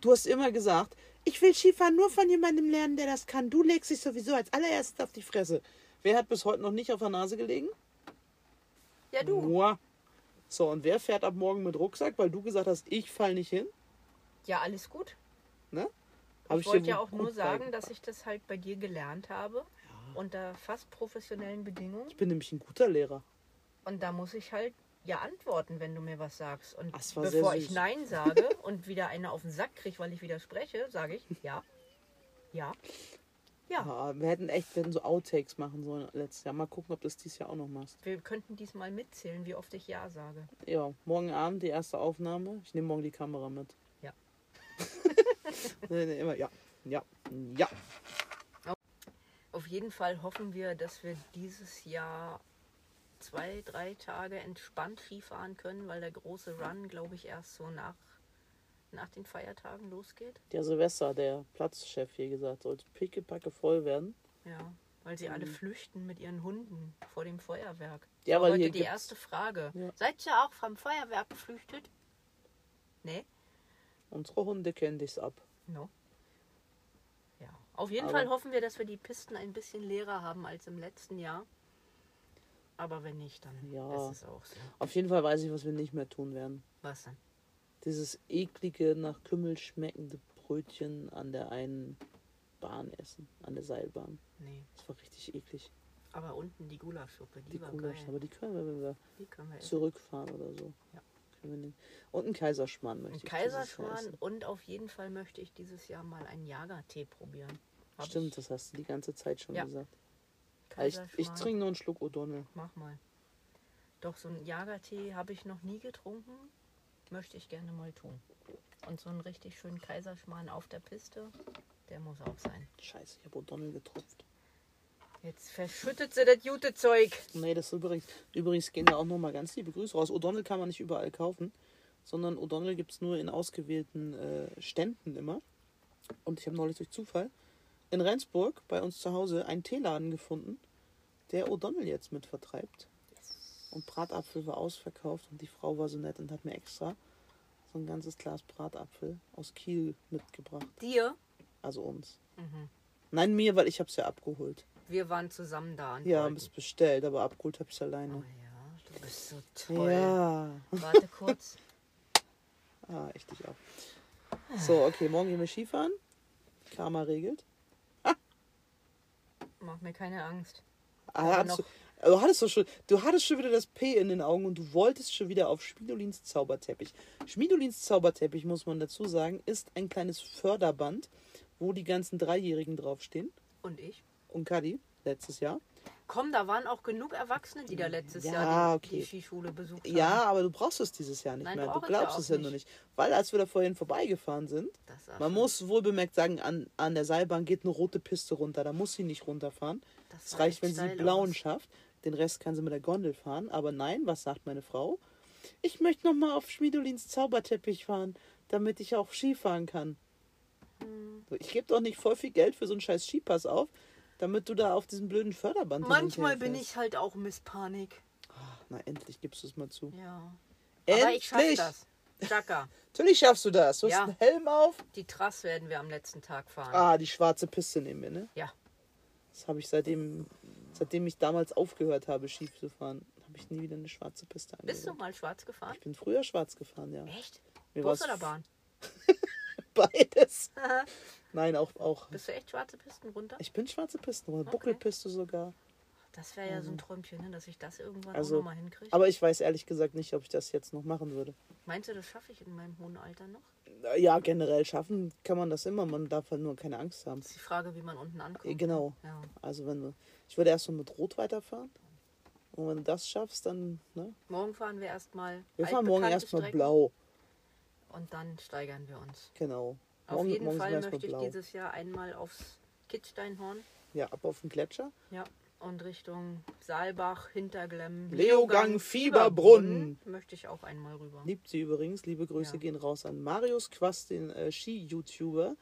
du hast immer gesagt, ich will Skifahren nur von jemandem lernen, der das kann. Du legst dich sowieso als allererstes auf die Fresse. Wer hat bis heute noch nicht auf der Nase gelegen? Ja, du. Mua. So, und wer fährt ab morgen mit Rucksack, weil du gesagt hast, ich fall nicht hin? Ja, alles gut. Ne? Ich wollte ja auch nur sagen, dass ich das halt bei dir gelernt habe. Ja. Unter fast professionellen Bedingungen. Ich bin nämlich ein guter Lehrer. Und da muss ich halt antworten, wenn du mir was sagst. Und bevor ich Nein sage und wieder eine auf den Sack kriege, weil ich widerspreche, sage ich ja. Ja, wir hätten so Outtakes machen sollen letztes Jahr. Mal gucken, ob du das dieses Jahr auch noch machst. Wir könnten diesmal mitzählen, wie oft ich Ja sage. Ja, morgen Abend die erste Aufnahme. Ich nehme morgen die Kamera mit. Ja. Immer ja. Auf jeden Fall hoffen wir, dass wir dieses Jahr 2-3 Tage entspannt Skifahren können, weil der große Run, glaube ich, erst so nach den Feiertagen losgeht. Der Silvester, der Platzchef hier gesagt, sollte pickepacke voll werden. Ja, weil sie alle flüchten mit ihren Hunden vor dem Feuerwerk. Ja, weil heute die erste Frage. Ja. Seid ihr auch vom Feuerwerk geflüchtet? Nee? Unsere Hunde kennen dich's ab. No. Ja. Auf jeden Fall hoffen wir, dass wir die Pisten ein bisschen leerer haben als im letzten Jahr. Aber wenn nicht, dann ist es auch so. Auf jeden Fall weiß ich, was wir nicht mehr tun werden. Was denn? Dieses eklige, nach Kümmel schmeckende Brötchen an der einen Bahn essen. An der Seilbahn. Nee. Das war richtig eklig. Aber unten die Gulaschsuppe, die war geil. Aber die können wir, wenn wir zurückfahren oder so. Ja. Können wir nicht. Und einen Kaiserschmarrn möchte ich. Einen Kaiserschmarrn und auf jeden Fall möchte ich dieses Jahr mal einen Jagertee probieren. Stimmt, das hast du die ganze Zeit schon gesagt. Ich trinke nur einen Schluck O'Donnell. Mach mal. Doch, so einen Jagertee habe ich noch nie getrunken. Möchte ich gerne mal tun. Und so einen richtig schönen Kaiserschmarrn auf der Piste, der muss auch sein. Scheiße, ich habe O'Donnell getropft. Jetzt verschüttet sie das gute Zeug. Nee, das ist übrigens gehen da auch nochmal ganz liebe Grüße raus. O'Donnell kann man nicht überall kaufen, sondern O'Donnell gibt es nur in ausgewählten Ständen immer. Und ich habe neulich durch Zufall in Rendsburg bei uns zu Hause einen Teeladen gefunden, der O'Donnell jetzt mit vertreibt. Yes. Und Bratapfel war ausverkauft und die Frau war so nett und hat mir extra so ein ganzes Glas Bratapfel aus Kiel mitgebracht. Dir? Also uns. Mhm. Nein, mir, weil ich habe es ja abgeholt. Wir waren zusammen da. Ja, haben es bestellt, aber abgeholt habe ich es alleine. Oh ja, du bist so toll. Ja. Warte kurz. Ah, ich dich auch. So, okay, morgen gehen wir Skifahren. Karma regelt. Ah. Mach mir keine Angst. Ah, du hattest schon wieder das P in den Augen und du wolltest schon wieder auf Schmidolins Zauberteppich. Schmidolins Zauberteppich, muss man dazu sagen, ist ein kleines Förderband, wo die ganzen Dreijährigen draufstehen. Und ich. Und Kaddi, letztes Jahr. Komm, da waren auch genug Erwachsene, die da letztes Jahr die Skischule besucht haben. Ja, aber du brauchst es dieses Jahr nicht mehr. Du glaubst es ja nur nicht. Weil als wir da vorhin vorbeigefahren sind, man muss wohlbemerkt sagen, an der Seilbahn geht eine rote Piste runter. Da muss sie nicht runterfahren. Es reicht, wenn sie einen blauen schafft. Den Rest kann sie mit der Gondel fahren. Aber nein, was sagt meine Frau? Ich möchte nochmal auf Schmidolins Zauberteppich fahren, damit ich auch Skifahren kann. Ich gebe doch nicht voll viel Geld für so einen scheiß Skipass auf, damit du da auf diesem blöden Förderband... Manchmal bin ich halt auch Miss Panik. Oh, na, endlich gibst du es mal zu. Ja. Endlich. Aber ich schaff das. Chaka. Natürlich schaffst du das. Du hast einen Helm auf. Die Trasse werden wir am letzten Tag fahren. Ah, die schwarze Piste nehmen wir, ne? Ja. Das habe ich seitdem ich damals aufgehört habe, Ski zu fahren, habe ich nie wieder eine schwarze Piste angenommen. Bist du mal schwarz gefahren? Ich bin früher schwarz gefahren, ja. Echt? Bus oder Bahn? Beides. Nein, auch. Bist du echt schwarze Pisten runter? Ich bin schwarze Pisten runter, okay. Buckelpiste sogar. Das wäre ja so ein Träumchen, ne, dass ich das irgendwann auch nochmal hinkriege. Aber ich weiß ehrlich gesagt nicht, ob ich das jetzt noch machen würde. Meinst du, das schaffe ich in meinem hohen Alter noch? Ja, generell schaffen kann man das immer. Man darf halt nur keine Angst haben. Das ist die Frage, wie man unten ankommt. Genau. Ja. Also ich würde erst mal mit Rot weiterfahren. Und wenn du das schaffst, dann... Ne? Morgen fahren wir erstmal... Wir fahren morgen erstmal blau. Und dann steigern wir uns. Genau. Auf jeden Fall möchte ich dieses Jahr einmal aufs Kitzsteinhorn. Ja, ab auf den Gletscher. Ja, und Richtung Saalbach, Hinterglemm, Leogang, Fieberbrunnen. Möchte ich auch einmal rüber. Liebt sie übrigens. Liebe Grüße gehen raus an Marius Quast, den Ski-YouTuber,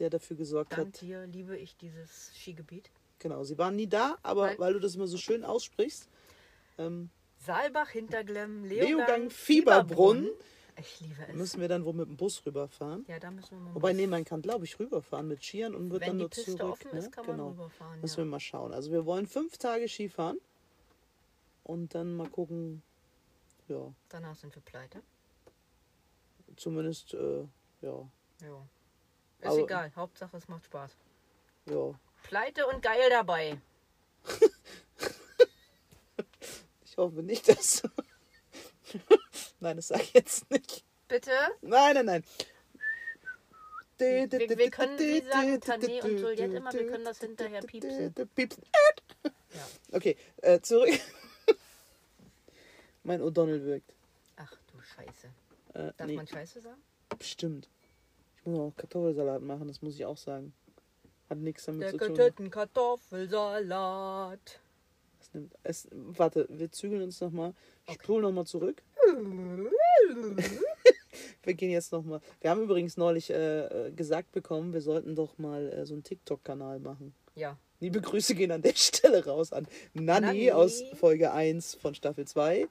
der dafür gesorgt hat. Dank dir liebe ich dieses Skigebiet. Genau, sie waren nie da, aber weil du das immer so schön aussprichst. Saalbach, Hinterglemm, Leogang, Fieberbrunnen. Ich liebe es. Müssen wir dann wohl mit dem Bus rüberfahren? Ja, da müssen wir mal. Wobei, nee, man kann, glaube ich, rüberfahren mit Skiern und wird dann nur zurück. Wenn die Piste offen ist, kann man rüberfahren. Müssen wir mal schauen. Also wir wollen 5 Tage Skifahren und dann mal gucken. Ja. Danach sind wir pleite. Zumindest, ja. Ist aber egal. Hauptsache, es macht Spaß. Ja. Pleite und geil dabei. Ich hoffe nicht, dass... Nein, das sage ich jetzt nicht. Bitte? Nein. Wir können, wie sagen Tane und Juliette immer, wir können das hinterher piepsen. Ja. Okay, zurück. Mein O'Donnell wirkt. Ach du Scheiße. Darf man Scheiße sagen? Bestimmt. Ich muss auch Kartoffelsalat machen, das muss ich auch sagen. Hat nichts damit zu tun. Der Kartoffelsalat. Warte, wir zügeln uns nochmal. Okay. Spul nochmal zurück. Wir gehen jetzt nochmal. Wir haben übrigens neulich gesagt bekommen, wir sollten doch mal so einen TikTok-Kanal machen. Ja. Liebe Grüße gehen an der Stelle raus an Nanni aus Folge 1 von Staffel 2,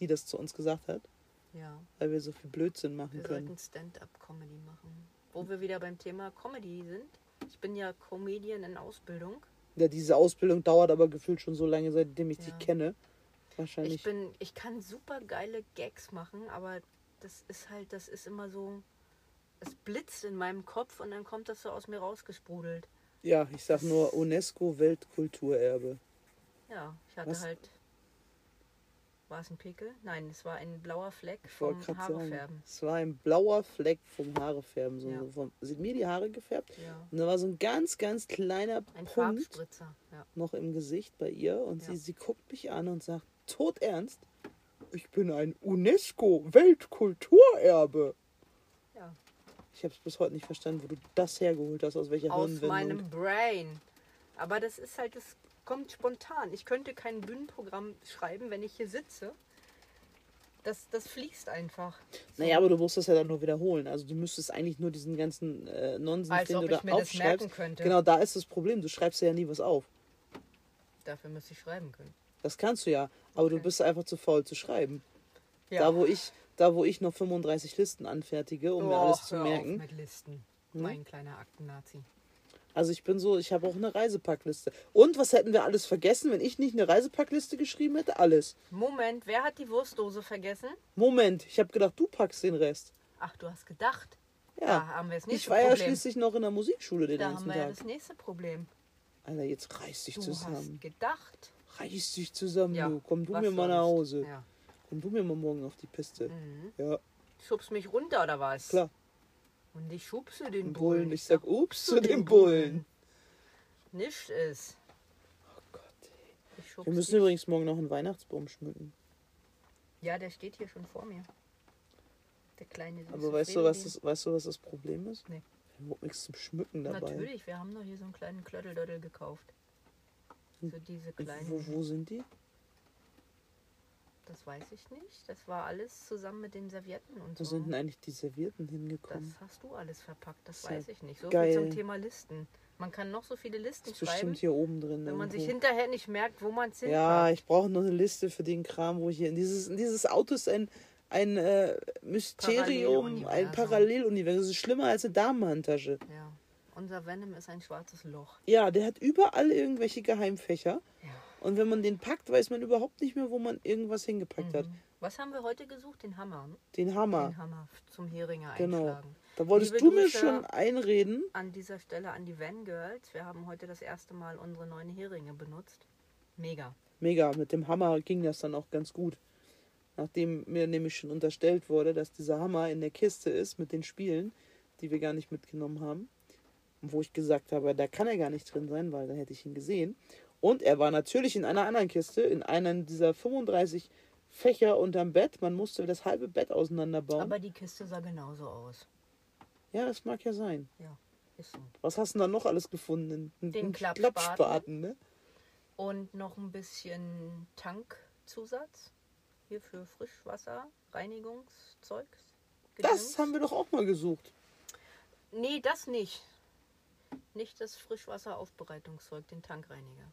die das zu uns gesagt hat. Ja. Weil wir so viel Blödsinn machen können. Wir sollten Stand-up-Comedy machen. Wo wir wieder beim Thema Comedy sind. Ich bin ja Comedian in Ausbildung. Ja, diese Ausbildung dauert aber gefühlt schon so lange, seitdem ich die kenne. Wahrscheinlich. Ich kann super geile Gags machen, aber das ist immer so, es blitzt in meinem Kopf und dann kommt das so aus mir rausgesprudelt. Ja, ich sag nur UNESCO Weltkulturerbe. Ja, ich hatte halt War es ein Pickel? Nein, es war ein blauer Fleck vom Haarefärben. Es war ein blauer Fleck vom Haarefärben. So, ja. Sind mir die Haare gefärbt? Ja. Und da war so ein ganz, ganz kleiner Punkt noch im Gesicht bei ihr. Und sie guckt mich an und sagt, todernst, ich bin ein UNESCO-Weltkulturerbe. Ja. Ich habe es bis heute nicht verstanden, wo du das hergeholt hast, aus welcher Hirnwindung. Aus meinem Brain. Aber das ist halt das... kommt spontan. Ich könnte kein Bühnenprogramm schreiben, wenn ich hier sitze. Das fließt einfach. So. Naja, aber du musst das ja dann nur wiederholen. Also du müsstest eigentlich nur diesen ganzen Nonsens, als den ob du ich da mir aufschreibst. Das merken könnte. Genau, da ist das Problem. Du schreibst ja nie was auf. Dafür müsste ich schreiben können. Das kannst du ja, aber okay. Du bist einfach zu faul zu schreiben. Ja. Da, wo ich noch 35 Listen anfertige, um mir alles zu merken. Auf mit Listen. Hm? Mein kleiner Akten-Nazi. Also ich bin so, ich habe auch eine Reisepackliste. Und was hätten wir alles vergessen, wenn ich nicht eine Reisepackliste geschrieben hätte? Alles. Moment, wer hat die Wurstdose vergessen? Moment, ich habe gedacht, du packst den Rest. Ach, du hast gedacht? Ja, da haben wir das nächste Problem. Ich war ja schließlich noch in der Musikschule den ganzen Tag. Da haben wir ja das nächste Problem. Alter, jetzt reiß dich zusammen. Du hast gedacht. Reiß dich zusammen, ja, du. Komm du mir mal nach Hause. Ja. Komm du mir mal morgen auf die Piste. Mhm. Ja. Schubst mich runter oder was? Klar. Und ich schubse den Bullen. Ich sag ups zu dem Bullen. Nichts ist. Oh Gott, ey. Wir müssen übrigens morgen noch einen Weihnachtsbaum schmücken. Ja, der steht hier schon vor mir. Der kleine. Aber weißt du, was das Problem ist? Nee. Wir haben überhaupt nichts zum Schmücken dabei. Natürlich, wir haben doch hier so einen kleinen Klöddeldödel gekauft. So diese kleinen. Wo sind die? Das weiß ich nicht. Das war alles zusammen mit den Servietten und so. Wo sind denn eigentlich die Servietten hingekommen? Das hast du alles verpackt, das weiß ich nicht. So geil. Viel zum Thema Listen. Man kann noch so viele Listen schreiben, bestimmt hier oben drin. Wenn man sich hinterher nicht merkt, wo man es hin hat. Ich brauche noch eine Liste für den Kram, wo ich hier... Dieses Auto ist ein Mysterium, ein Paralleluniversum. Das ist schlimmer als eine Damenhandtasche. Ja. Unser Venom ist ein schwarzes Loch. Ja, der hat überall irgendwelche Geheimfächer. Ja. Und wenn man den packt, weiß man überhaupt nicht mehr, wo man irgendwas hingepackt hat. Was haben wir heute gesucht? Den Hammer. Den Hammer. Den Hammer zum Heringer einschlagen. Da wolltest Liebe du mir schon einreden. An dieser Stelle an die Van Girls. Wir haben heute das erste Mal unsere 9 Heringe benutzt. Mega. Mega. Mit dem Hammer ging das dann auch ganz gut. Nachdem mir nämlich schon unterstellt wurde, dass dieser Hammer in der Kiste ist mit den Spielen, die wir gar nicht mitgenommen haben. Wo ich gesagt habe, da kann er gar nicht drin sein, weil da hätte ich ihn gesehen. Und er war natürlich in einer anderen Kiste, in einem dieser 35 Fächer unterm Bett. Man musste das halbe Bett auseinanderbauen. Aber die Kiste sah genauso aus. Ja, das mag ja sein. Ja, ist so. Was hast du denn da noch alles gefunden? Den Klappspaten, ne? Und noch ein bisschen Tankzusatz. Hier für Frischwasser, Reinigungszeug. Das haben wir doch auch mal gesucht. Nee, das nicht. Nicht das Frischwasseraufbereitungszeug, den Tankreiniger.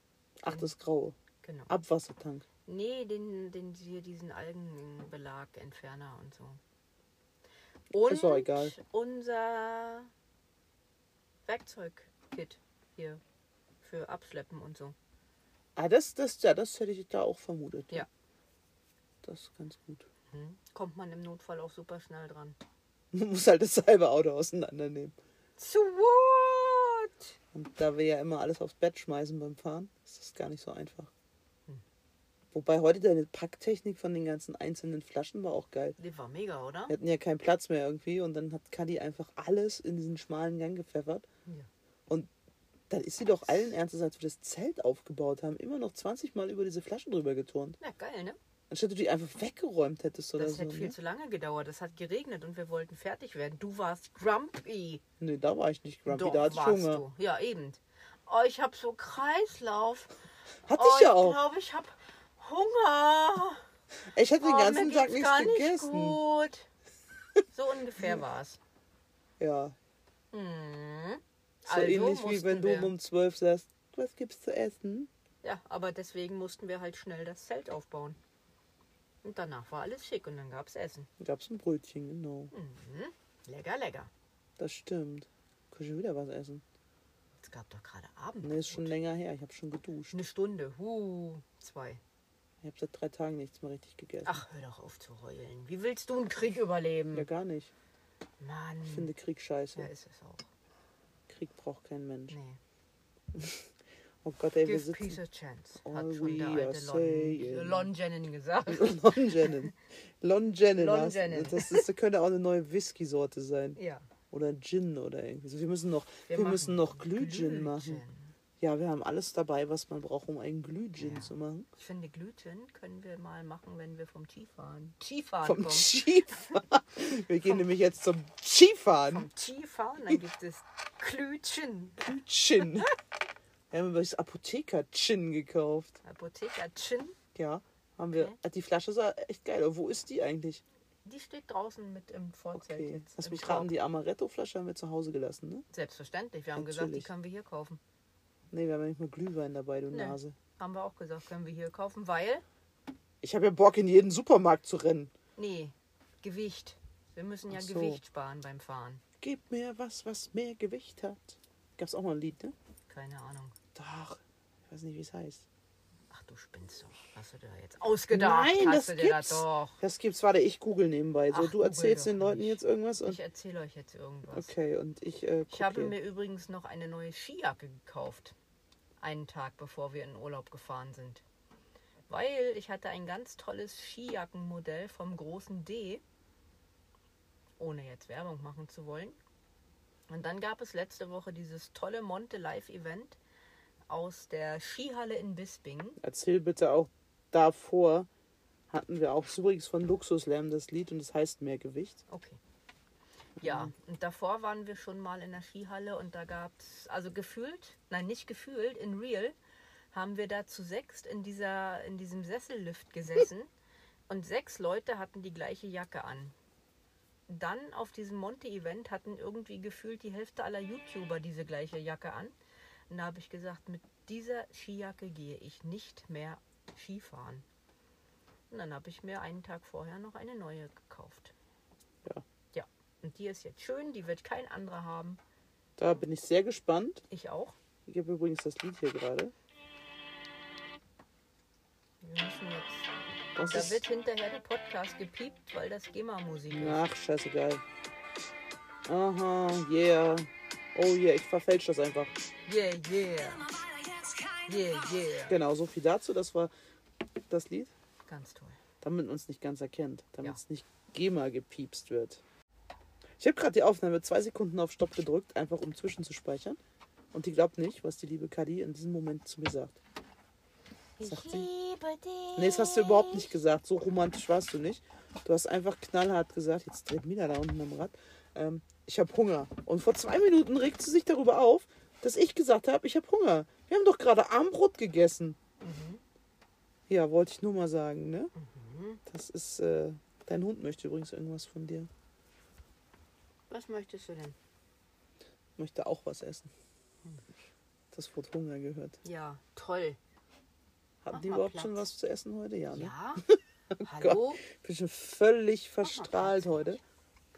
Ach, das Graue. Genau. Abwassertank. Nee, diesen Algenbelag, Entferner und so. Und ist auch egal. Unser Werkzeugkit hier für Abschleppen und so. Ah, das hätte ich da auch vermutet. Ja. Das ist ganz gut. Kommt man im Notfall auch super schnell dran. Man muss halt das halbe Auto auseinandernehmen. So what? Und da wir ja immer alles aufs Bett schmeißen beim Fahren, ist das gar nicht so einfach. Wobei heute deine Packtechnik von den ganzen einzelnen Flaschen war auch geil. Die war mega, oder? Wir hatten ja keinen Platz mehr irgendwie und dann hat Kaddi einfach alles in diesen schmalen Gang gepfeffert. Ja. Und dann ist sie doch allen Ernstes, als wir das Zelt aufgebaut haben, immer noch 20 Mal über diese Flaschen drüber geturnt. Ja, geil, ne? Anstatt du die einfach weggeräumt hättest oder so. Das hätte viel zu lange gedauert. Es hat geregnet und wir wollten fertig werden. Du warst grumpy. Nee, da war ich nicht grumpy. Doch, da hatte ich Hunger. Du. Ja, eben. Oh, ich habe so Kreislauf. Hatte ich ja auch. Ich glaube, ich habe Hunger. Ich hatte den ganzen Tag nichts gegessen. Gut. So ungefähr war es. Ja. Mhm. Also so ähnlich wie wenn du um 12 sagst, was gibt's zu essen? Ja, aber deswegen mussten wir halt schnell das Zelt aufbauen. Und danach war alles schick und dann gab es Essen. Dann gab es ein Brötchen, genau. Mhm. Lecker, lecker. Das stimmt. Kann schon wieder was essen. Es gab doch gerade Abend. Ne, ist schon länger her. Ich habe schon geduscht. Eine Stunde. 2. Ich habe seit 3 Tagen nichts mehr richtig gegessen. Ach, hör doch auf zu heulen. Wie willst du einen Krieg überleben? Ja, gar nicht. Mann. Ich finde Krieg scheiße. Ja, ist es auch. Krieg braucht kein Mensch. Nee. Oh Gott, ey, wir sitzen. Give peace a chance, hat schon der alte Lon Jennen gesagt. Lon Jennen. Lon Jennen. Das könnte auch eine neue Whisky-Sorte sein. Ja. Oder Gin oder irgendwie. Also wir müssen noch Glühgin machen. Ja, wir haben alles dabei, was man braucht, um einen Glühgin zu machen. Ich finde, Glühgin können wir mal machen, wenn wir vom Skifahren. Vom Skifahren? Wir gehen nämlich jetzt zum Skifahren. Vom Skifahren, dann gibt es Glühgin. Glühgin. Wir haben das Apotheker-Gin gekauft. Apotheker-Gin? Ja, haben wir. Okay. Die Flasche sah echt geil. Wo ist die eigentlich? Die steht draußen mit im Vorzelt. Okay. Jetzt, lass mich raten, die Amaretto-Flasche haben wir zu Hause gelassen, ne? Selbstverständlich. Wir haben gesagt, die können wir hier kaufen. Nee, wir haben ja nicht nur Glühwein dabei, du Nase. Haben wir auch gesagt, können wir hier kaufen, weil... Ich habe ja Bock, in jeden Supermarkt zu rennen. Nee, Gewicht. Wir müssen ja Gewicht sparen beim Fahren. Gib mir was mehr Gewicht hat. Gab's auch mal ein Lied, ne? Keine Ahnung. Doch, ich weiß nicht, wie es heißt. Ach, du spinnst doch. Hast du dir da jetzt ausgedacht? Nein, hast das gibt's. Da doch. Das gibt's. Warte, ich google nebenbei. So, ach, du erzählst den Leuten jetzt irgendwas? Und ich erzähle euch jetzt irgendwas. Okay, und ich habe mir übrigens noch eine neue Skijacke gekauft. Einen Tag, bevor wir in Urlaub gefahren sind. Weil ich hatte ein ganz tolles Skijackenmodell vom großen D. Ohne jetzt Werbung machen zu wollen. Und dann gab es letzte Woche dieses tolle Monte-Live-Event aus der Skihalle in Bisping. Erzähl bitte auch, davor hatten wir auch übrigens von Luxuslärm das Lied und das heißt mehr Gewicht. Okay. Ja, und davor waren wir schon mal in der Skihalle und da gab es, also gefühlt, nein, nicht gefühlt, in real, haben wir da zu sechst in diesem Sessellift gesessen und 6 Leute hatten die gleiche Jacke an. Dann auf diesem Monte-Event hatten irgendwie gefühlt die Hälfte aller YouTuber diese gleiche Jacke an. Und da habe ich gesagt, mit dieser Skijacke gehe ich nicht mehr Skifahren. Und dann habe ich mir einen Tag vorher noch eine neue gekauft. Ja. Ja, und die ist jetzt schön, die wird kein anderer haben. Da bin ich sehr gespannt. Ich auch. Ich habe übrigens das Lied hier gerade. Wir müssen jetzt... Da wird hinterher der Podcast gepiept, weil das GEMA-Musik ist. Ach, scheißegal. Aha, yeah. Oh yeah, ich verfälsche das einfach. Yeah, yeah. Yeah, yeah. Genau, so viel dazu. Das war das Lied. Ganz toll. Damit man es nicht ganz erkennt. Damit es nicht GEMA gepiepst wird. Ich habe gerade die Aufnahme 2 Sekunden auf Stopp gedrückt, einfach um zwischenzuspeichern. Und die glaubt nicht, was die liebe Kaddi in diesem Moment zu mir sagt. Sagt sie. Ich liebe dich. Nee, das hast du überhaupt nicht gesagt. So romantisch warst du nicht. Du hast einfach knallhart gesagt, jetzt dreht Mila da unten am Rad, ich habe Hunger. Und vor 2 Minuten regt sie sich darüber auf, dass ich gesagt habe, ich habe Hunger. Wir haben doch gerade Armbrot gegessen. Mhm. Ja, wollte ich nur mal sagen, ne? Mhm. Das ist, dein Hund möchte übrigens irgendwas von dir. Was möchtest du denn? Möchte auch was essen. Das Wort Hunger gehört. Ja, toll. Hatten die überhaupt schon was zu essen heute? Ja, ne? Ja. Oh hallo? Gott. Ich bin schon völlig verstrahlt heute.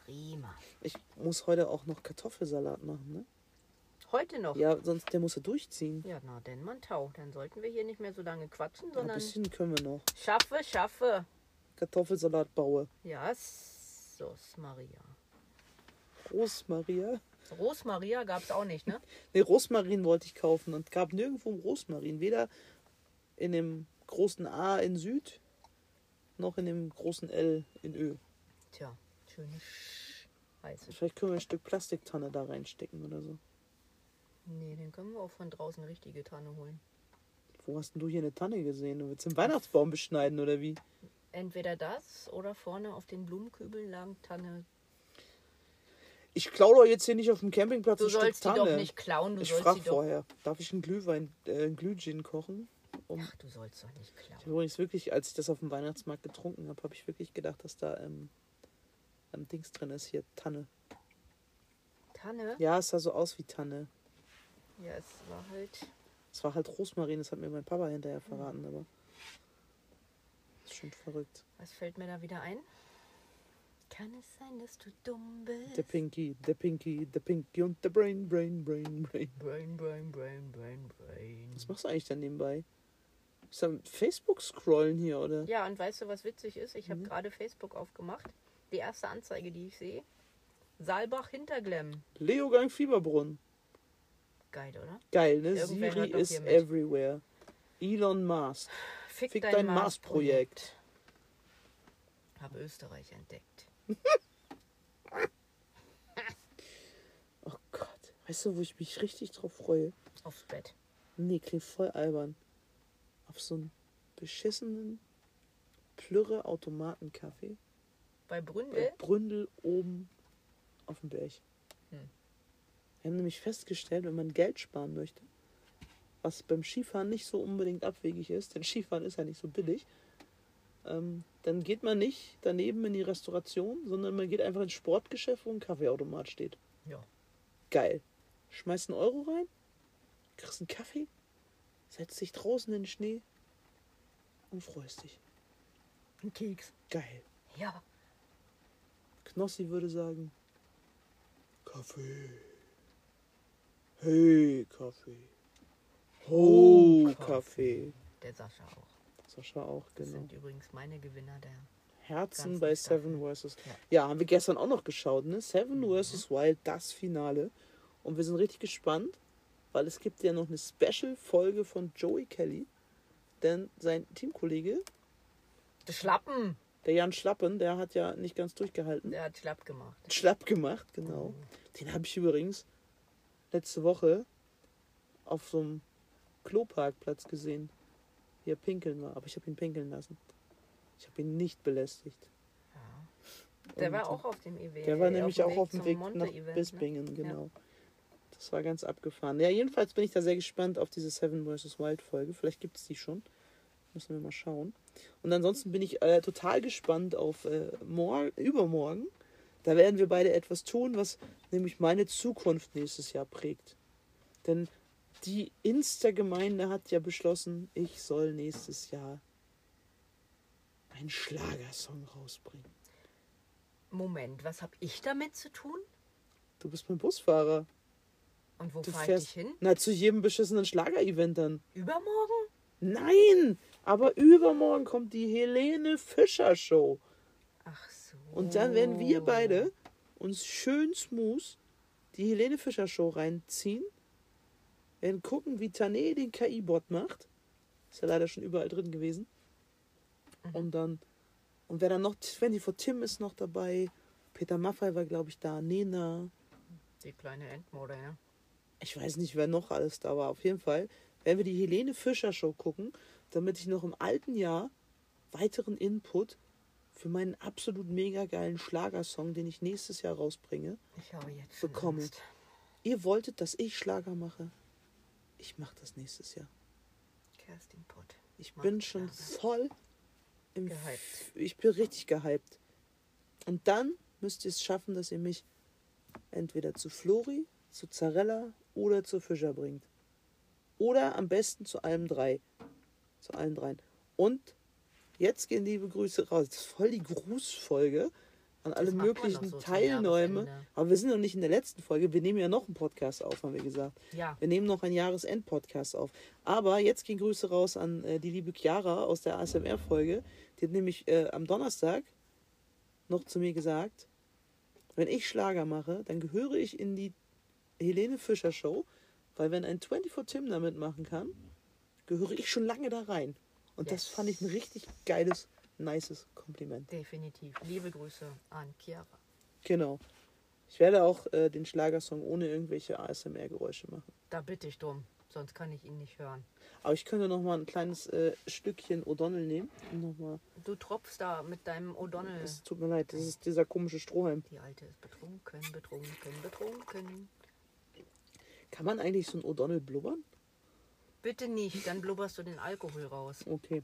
Prima. Ich muss heute auch noch Kartoffelsalat machen, ne? Heute noch? Ja, sonst der muss ja durchziehen. Ja, na denn, man tau. Dann sollten wir hier nicht mehr so lange quatschen, sondern... Ja, ein bisschen können wir noch. Schaffe. Kartoffelsalat baue. Ja, so, Maria. Rosmaria. Rosmaria gab es auch nicht, ne? Ne, Rosmarin wollte ich kaufen und gab nirgendwo Rosmarin. Weder... in dem großen A in Süd, noch in dem großen L in Ö. Tja, schön heiß. Vielleicht können wir ein Stück Plastiktanne da reinstecken oder so. Nee, den können wir auch von draußen richtige Tanne holen. Wo hast denn du hier eine Tanne gesehen? Du willst den Weihnachtsbaum beschneiden oder wie? Entweder das oder vorne auf den Blumenkübeln lagen Tanne. Ich klaue doch jetzt hier nicht auf dem Campingplatz ein Stück Tanne. Du sollst die doch nicht klauen. Du ich frage vorher, darf ich einen Glühgin kochen? Ach, du sollst doch nicht klauen. Übrigens wirklich, als ich das auf dem Weihnachtsmarkt getrunken habe, habe ich wirklich gedacht, dass da Dings drin ist. Hier, Tanne. Tanne? Ja, es sah so aus wie Tanne. Ja, es war halt Rosmarin, das hat mir mein Papa hinterher verraten, aber das ist schon verrückt. Was fällt mir da wieder ein? Kann es sein, dass du dumm bist? Der Pinky und der Brain. Brain. Was machst du eigentlich dann nebenbei? Ist am Facebook scrollen hier, oder? Ja, und weißt du, was witzig ist? Ich habe gerade Facebook aufgemacht. Die erste Anzeige, die ich sehe. Saalbach, Hinterglemm. Leogang, Fieberbrunnen. Geil, oder? Geil, ne? Irgendwer Siri is everywhere. Elon Musk. Fick dein Mars-Projekt. Habe Österreich entdeckt. Oh Gott. Weißt du, wo ich mich richtig drauf freue? Aufs Bett. Nee, klingt voll albern. Auf so einen beschissenen Plürre-Automaten-Kaffee. Bei Bründel? Bei Bründel oben auf dem Berg. Wir haben nämlich festgestellt, wenn man Geld sparen möchte, was beim Skifahren nicht so unbedingt abwegig ist, denn Skifahren ist ja nicht so billig, dann geht man nicht daneben in die Restauration, sondern man geht einfach ins Sportgeschäft, wo ein Kaffeeautomat steht. Ja. Geil. Schmeißt einen Euro rein, kriegst einen Kaffee, setzt dich draußen in den Schnee und freust dich. Ein Keks. Geil. Ja. Knossi würde sagen, Kaffee. Hey, Kaffee. Oh, Kaffee. Der Sascha auch. Sascha auch, genau. Das sind übrigens meine Gewinner der Herzen bei Seven vs. Ja, haben wir gestern auch noch geschaut, ne? Seven vs. Wild, das Finale. Und wir sind richtig gespannt, weil es gibt ja noch eine Special-Folge von Joey Kelly. Denn sein Teamkollege... Der Schlappen. Der Jan Schlappen, der hat ja nicht ganz durchgehalten. Der hat schlapp gemacht. Schlapp gemacht, genau. Den habe ich übrigens... letzte Woche auf so einem Kloparkplatz gesehen, wie er pinkeln war. Aber ich habe ihn pinkeln lassen. Ich habe ihn nicht belästigt. Ja. Der war auch auf dem Event. Der war nämlich auch auf dem Weg nach Bispingen, genau. Ja. Das war ganz abgefahren. Ja, jedenfalls bin ich da sehr gespannt auf diese Seven vs. Wild Folge. Vielleicht gibt es die schon. Müssen wir mal schauen. Und ansonsten bin ich total gespannt auf übermorgen. Da werden wir beide etwas tun, was nämlich meine Zukunft nächstes Jahr prägt. Denn die Insta-Gemeinde hat ja beschlossen, ich soll nächstes Jahr einen Schlagersong rausbringen. Moment, was habe ich damit zu tun? Du bist mein Busfahrer. Und wo fahre ich hin? Na, zu jedem beschissenen Schlager-Event dann. Übermorgen? Nein, aber übermorgen kommt die Helene-Fischer-Show. Ach so. Und dann werden wir beide uns schön smooth die Helene-Fischer-Show reinziehen. Wir werden gucken, wie Tane den KI-Bot macht. Ist ja leider schon überall drin gewesen. Und wer dann noch, 24 Tim ist noch dabei. Peter Maffay war, glaube ich, da. Nena. Die kleine Endmode, ja. Ich weiß nicht, wer noch alles da war. Auf jeden Fall werden wir die Helene-Fischer-Show gucken, damit ich noch im alten Jahr weiteren Input für meinen absolut mega geilen Schlagersong, den ich nächstes Jahr rausbringe, bekomme. Ihr wolltet, dass ich Schlager mache? Ich mache das nächstes Jahr. Kerstin Pott. Ich bin schon voll gehypt. Ich bin richtig gehypt. Und dann müsst ihr es schaffen, dass ihr mich entweder zu Flori, zu Zarella oder zu Fischer bringt. Oder am besten zu allem drei. Zu allen dreien. Und jetzt gehen liebe Grüße raus. Das ist voll die Grußfolge an alle möglichen so Teilnehmer. Aber wir sind noch nicht in der letzten Folge. Wir nehmen ja noch einen Podcast auf, haben wir gesagt. Ja. Wir nehmen noch einen Jahresend-Podcast auf. Aber jetzt gehen Grüße raus an die liebe Kiara aus der ASMR-Folge. Die hat nämlich am Donnerstag noch zu mir gesagt, wenn ich Schlager mache, dann gehöre ich in die Helene-Fischer-Show, weil wenn ein 24 Tim damit machen kann, gehöre ich schon lange da rein. Und das fand ich ein richtig geiles, nices Kompliment. Definitiv. Liebe Grüße an Kiara. Genau. Ich werde auch den Schlagersong ohne irgendwelche ASMR-Geräusche machen. Da bitte ich drum, sonst kann ich ihn nicht hören. Aber ich könnte noch mal ein kleines Stückchen O'Donnell nehmen. Und noch mal. Du tropfst da mit deinem O'Donnell. Es tut mir leid, das ist dieser komische Strohhalm. Die Alte ist betrunken. Kann man eigentlich so ein O'Donnell blubbern? Bitte nicht, dann blubberst du den Alkohol raus. Okay.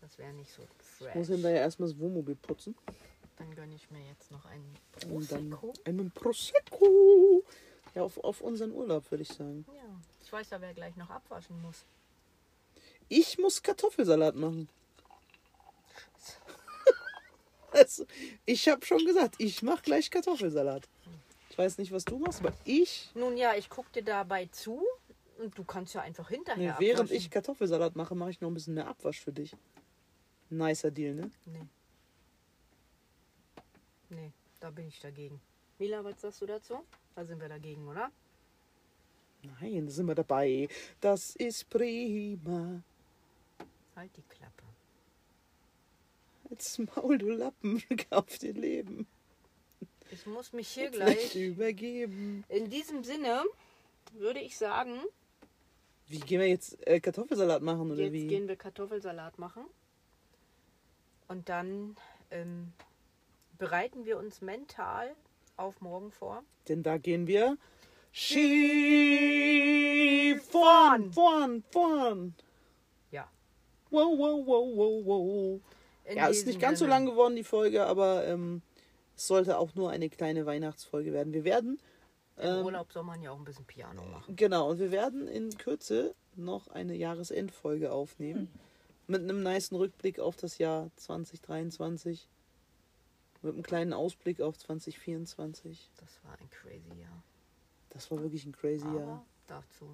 Das wäre nicht so fresh. Ich muss dann da ja erstmal das Wohnmobil putzen. Dann gönne ich mir jetzt noch einen Prosecco. Und dann einen Prosecco. Ja, auf unseren Urlaub, würde ich sagen. Ja, ich weiß ja, wer gleich noch abwaschen muss. Ich muss Kartoffelsalat machen. Also, ich habe schon gesagt, ich mache gleich Kartoffelsalat. Ich weiß nicht, was du machst, aber ich... Nun ja, ich gucke dir dabei zu. Und du kannst ja einfach hinterher abwaschen. Während ich Kartoffelsalat mache, mache ich noch ein bisschen mehr Abwasch für dich. Nicer Deal, ne? Nee, da bin ich dagegen. Mila, was sagst du dazu? Da sind wir dagegen, oder? Nein, da sind wir dabei. Das ist prima. Halt die Klappe. Jetzt Maul, du Lappen, auf den Leben. Ich muss mich hier gleich übergeben. In diesem Sinne würde ich sagen... Wie gehen wir jetzt Kartoffelsalat machen, oder jetzt wie? Jetzt gehen wir Kartoffelsalat machen. Und dann bereiten wir uns mental auf morgen vor. Denn da gehen wir... Vorn! Ja. Wow. Ja, ist nicht ganz so lang geworden, die Folge, aber es sollte auch nur eine kleine Weihnachtsfolge werden. Wir werden... Im Urlaub soll man ja auch ein bisschen Piano machen. Genau, und wir werden in Kürze noch eine Jahresendfolge aufnehmen. Mit einem nicen Rückblick auf das Jahr 2023. Mit einem kleinen Ausblick auf 2024. Das war ein crazy Jahr. Das war wirklich ein crazy Jahr.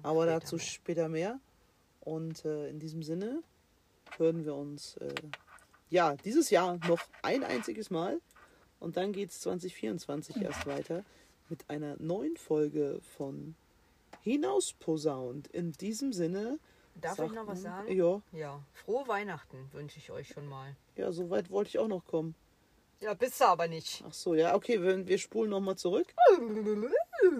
Aber dazu später mehr. Und in diesem Sinne hören wir uns ja dieses Jahr noch ein einziges Mal. Und dann geht es 2024 erst weiter mit einer neuen Folge von Hinausposaunt. In diesem Sinne... Darf ich noch was sagen? Ja. Frohe Weihnachten wünsche ich euch schon mal. Ja, so weit wollte ich auch noch kommen. Ja, bist du aber nicht. Ach so, ja, okay, wir spulen nochmal zurück.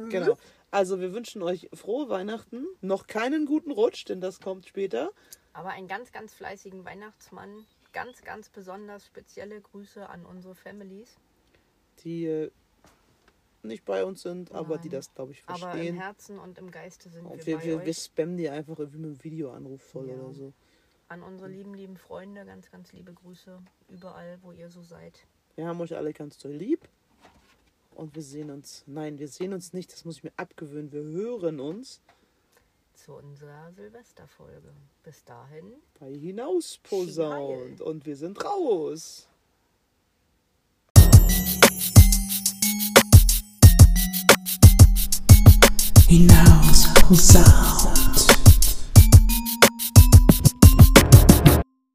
Genau. Also wir wünschen euch frohe Weihnachten, noch keinen guten Rutsch, denn das kommt später. Aber einen ganz, ganz fleißigen Weihnachtsmann. Ganz, ganz besonders spezielle Grüße an unsere Families. Die nicht bei uns sind, aber die das, glaube ich, verstehen. Aber im Herzen und im Geiste sind und wir bei euch. Wir spammen die einfach irgendwie mit einem Videoanruf voll oder so. An unsere lieben Freunde, ganz, ganz liebe Grüße überall, wo ihr so seid. Wir haben euch alle ganz toll lieb. Und wir sehen uns. Nein, wir sehen uns nicht. Das muss ich mir abgewöhnen. Wir hören uns. Zu unserer Silvesterfolge. Bis dahin. Bei Hinausposaunt. Und wir sind raus. Hinausposaunt.